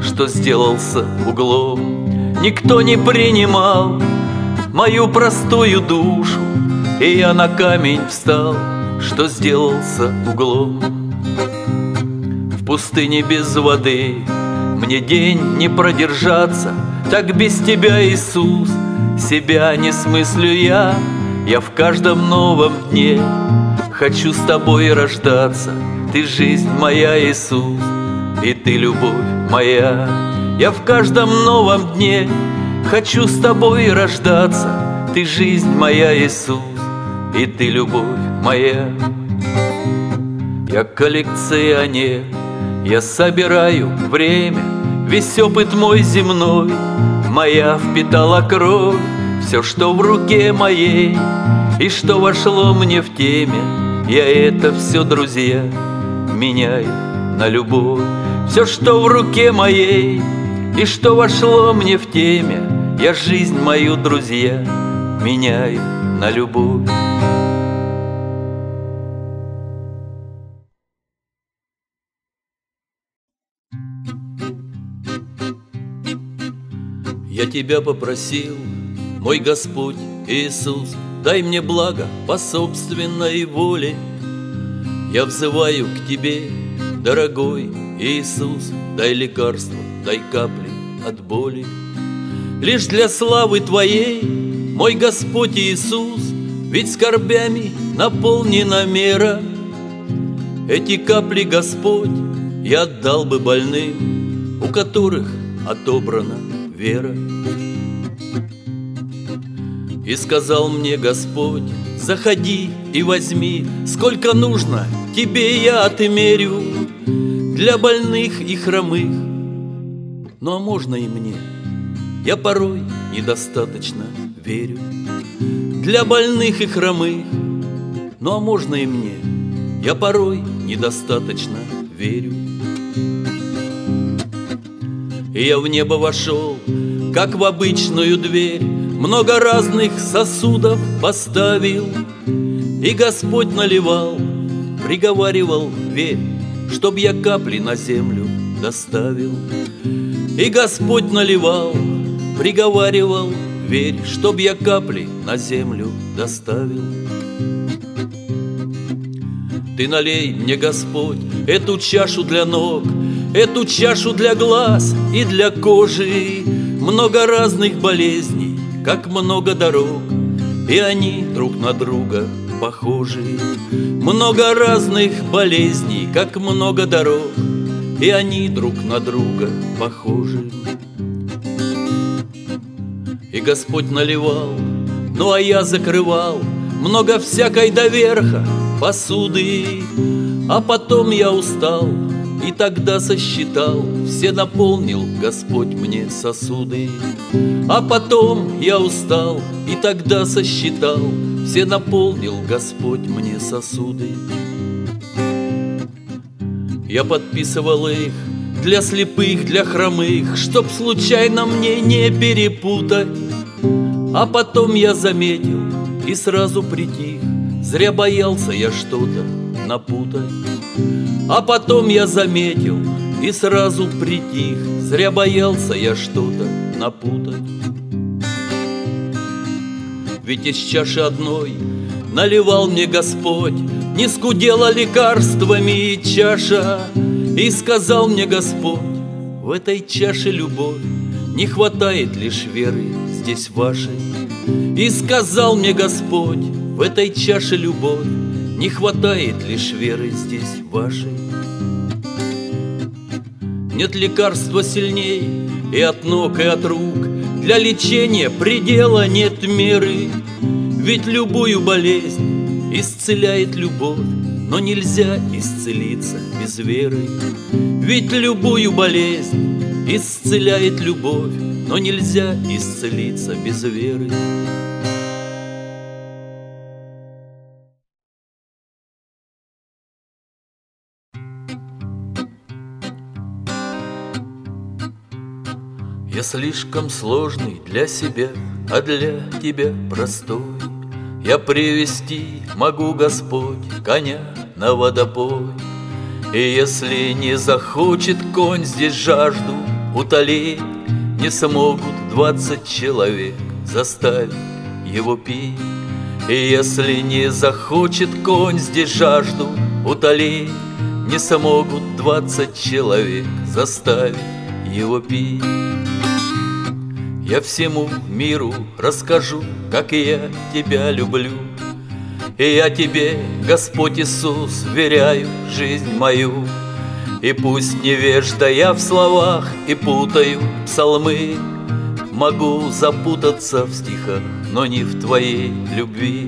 что сделался углом. Никто не принимал мою простую душу, и я на камень встал, что сделался углом. В пустыне без воды мне день не продержаться, так без Тебя, Иисус, себя не смыслю я. Я в каждом новом дне хочу с Тобой рождаться. Ты жизнь моя, Иисус, и Ты любовь моя. Я в каждом новом дне хочу с Тобой рождаться. Ты жизнь моя, Иисус, и Ты любовь моя. Я коллекционер, я собираю время, весь опыт мой земной, моя впитала кровь, все, что в руке моей, и что вошло мне в теме. Я это все, друзья, меняю на любовь. Все, что в руке моей, и что вошло мне в теме, я жизнь мою, друзья, меняю на любовь. Я Тебя попросил, мой Господь Иисус, дай мне благо по собственной воле. Я взываю к Тебе, дорогой Иисус, дай лекарство, дай капли от боли. Лишь для славы Твоей, мой Господь Иисус, ведь скорбями наполнена мера. Эти капли, Господь, я отдал бы больным, у которых отобрана вера. И сказал мне Господь заходи и возьми, сколько нужно, тебе я отмерю, для больных и хромых. Ну а можно и мне, я порой недостаточно верю, для больных и хромых. Ну а можно и мне, я порой недостаточно верю. И я в небо вошел, как в обычную дверь, много разных сосудов поставил, и Господь наливал, приговаривал: верь, чтоб я капли на землю доставил. И Господь наливал, приговаривал: верь, чтоб я капли на землю доставил. Ты налей мне, Господь, эту чашу для ног, эту чашу для глаз и для кожи, много разных болезней, как много дорог, и они друг на друга похожи. Много разных болезней, как много дорог, и они друг на друга похожи. И Господь наливал, ну а я закрывал, много всякой доверха посуды. А потом я устал, и тогда сосчитал, все наполнил Господь мне сосуды. А потом я устал, и тогда сосчитал, все наполнил Господь мне сосуды. Я подписывал их для слепых, для хромых, чтоб случайно мне не перепутать. А потом я заметил и сразу притих, зря боялся я что-то напутать. А потом я заметил и сразу притих, зря боялся я что-то напутать. Ведь из чаши одной наливал мне Господь, не скудела лекарствами чаша. И сказал мне Господь: в этой чаше любовь, не хватает лишь веры здесь вашей. И сказал мне Господь: в этой чаше любовь, не хватает лишь веры здесь вашей. Нет лекарства сильней и от ног, и от рук, для лечения предела нет меры. Ведь любую болезнь исцеляет любовь, но нельзя исцелиться без веры. Ведь любую болезнь исцеляет любовь, но нельзя исцелиться без веры. Я слишком сложный для себя, а для тебя простой. Я привести могу, Господь, коня на водопой. И если не захочет конь здесь жажду утолить, не смогут 20 человек заставить его пить. И если не захочет конь здесь жажду утолить, не смогут 20 человек заставить его пить. Я всему миру расскажу, как я тебя люблю. И я тебе, Господь Иисус, веряю жизнь мою. И пусть невежда я в словах и путаю псалмы, могу запутаться в стихах, но не в твоей любви.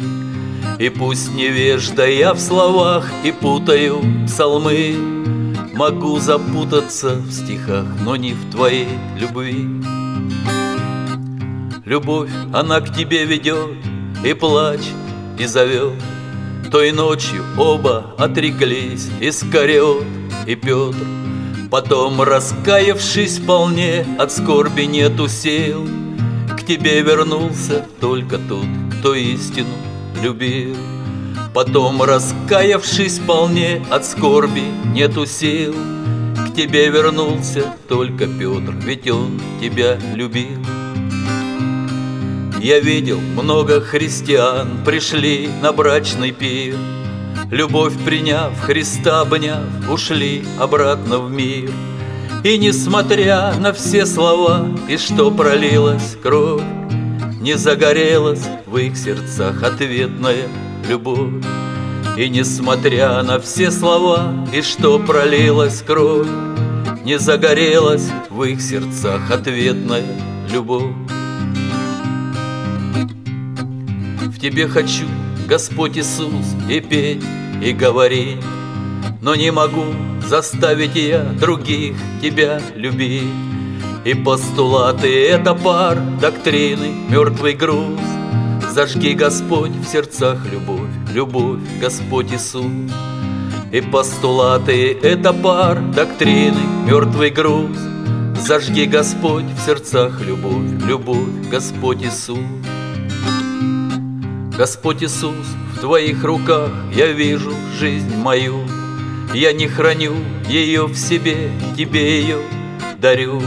И пусть невежда я в словах и путаю псалмы, могу запутаться в стихах, но не в твоей любви. Любовь, она к тебе ведет, и плач, и зовет. Той ночью оба отреклись, Искариот и Петр. Потом, раскаявшись вполне, от скорби нету сил, к тебе вернулся только тот, кто истину любил. Потом, раскаявшись вполне, от скорби нету сил, к тебе вернулся только Петр, ведь он тебя любил. Я видел, много христиан пришли на брачный пир, любовь приняв, Христа обняв, ушли обратно в мир. И несмотря на все слова, и что пролилась кровь, не загорелась в их сердцах ответная любовь. И несмотря на все слова, и что пролилась кровь, не загорелась в их сердцах ответная любовь. В тебе хочу Господь Иисус, и петь, и говорить, но не могу заставить я других тебя любить. И постулаты — это пар доктрины, мертвый груз. Зажги, Господь, в сердцах любовь, любовь, Господь Иисус. И постулаты — это пар доктрины, мертвый груз. Зажги, Господь, в сердцах любовь, любовь, Господь Иисус. Господь Иисус, в Твоих руках я вижу жизнь мою. Я не храню ее в себе, Тебе ее дарю.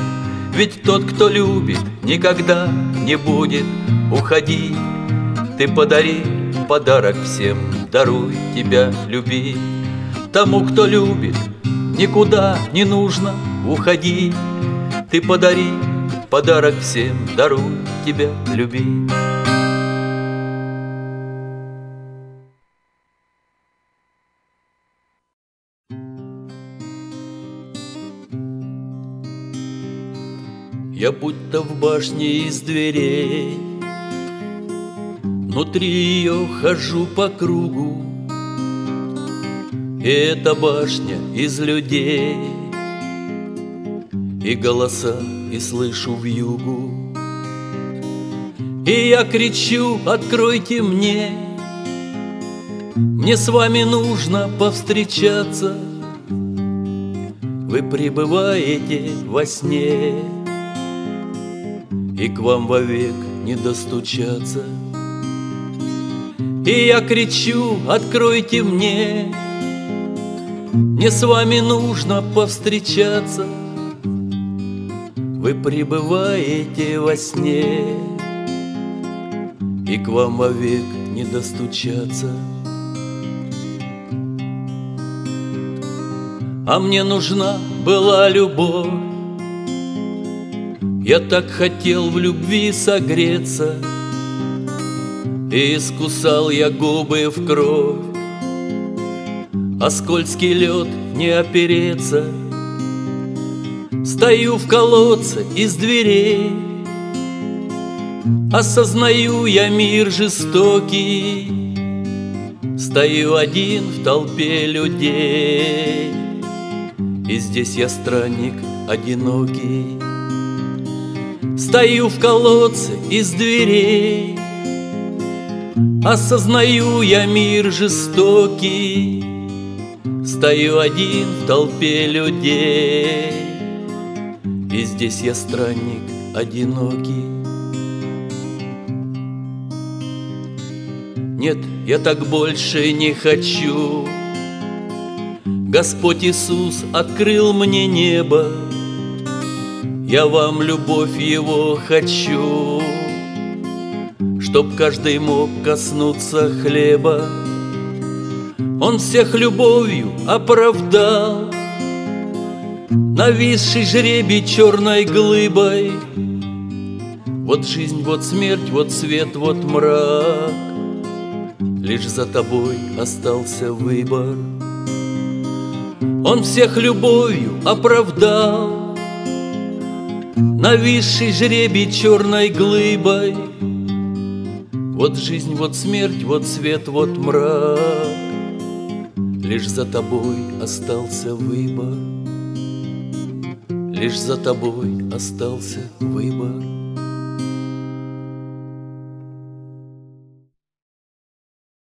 Ведь тот, кто любит, никогда не будет уходить. Ты подари подарок всем, даруй тебя любить. Тому, кто любит, никуда не нужно уходить. Ты подари подарок всем, даруй тебя любить. Я будто в башне из дверей, внутри ее хожу по кругу. И эта башня из людей, и голоса, и слышу вьюгу. И я кричу: откройте мне, мне с вами нужно повстречаться. Вы пребываете во сне, и к вам вовек не достучаться. И я кричу: откройте мне, мне с вами нужно повстречаться. Вы пребываете во сне, и к вам вовек не достучаться. А мне нужна была любовь, я так хотел в любви согреться, и искусал я губы в кровь, а скользкий лед не опереться. Стою в колодце из дверей, осознаю я мир жестокий. Стою один в толпе людей, и здесь я странник одинокий. Стою в колодце из дверей, осознаю я мир жестокий. Стою один в толпе людей, и здесь я странник одинокий. Нет, я так больше не хочу. Господь Иисус открыл мне небо, я вам любовь Его хочу, чтоб каждый мог коснуться хлеба. Он всех любовью оправдал, нависший жребий черной глыбой. Вот жизнь, вот смерть, вот свет, вот мрак, лишь за тобой остался выбор. Он всех любовью оправдал, нависший жребий черной глыбой. Вот жизнь, вот смерть, вот свет, вот мрак, лишь за тобой остался выбор, лишь за тобой остался выбор.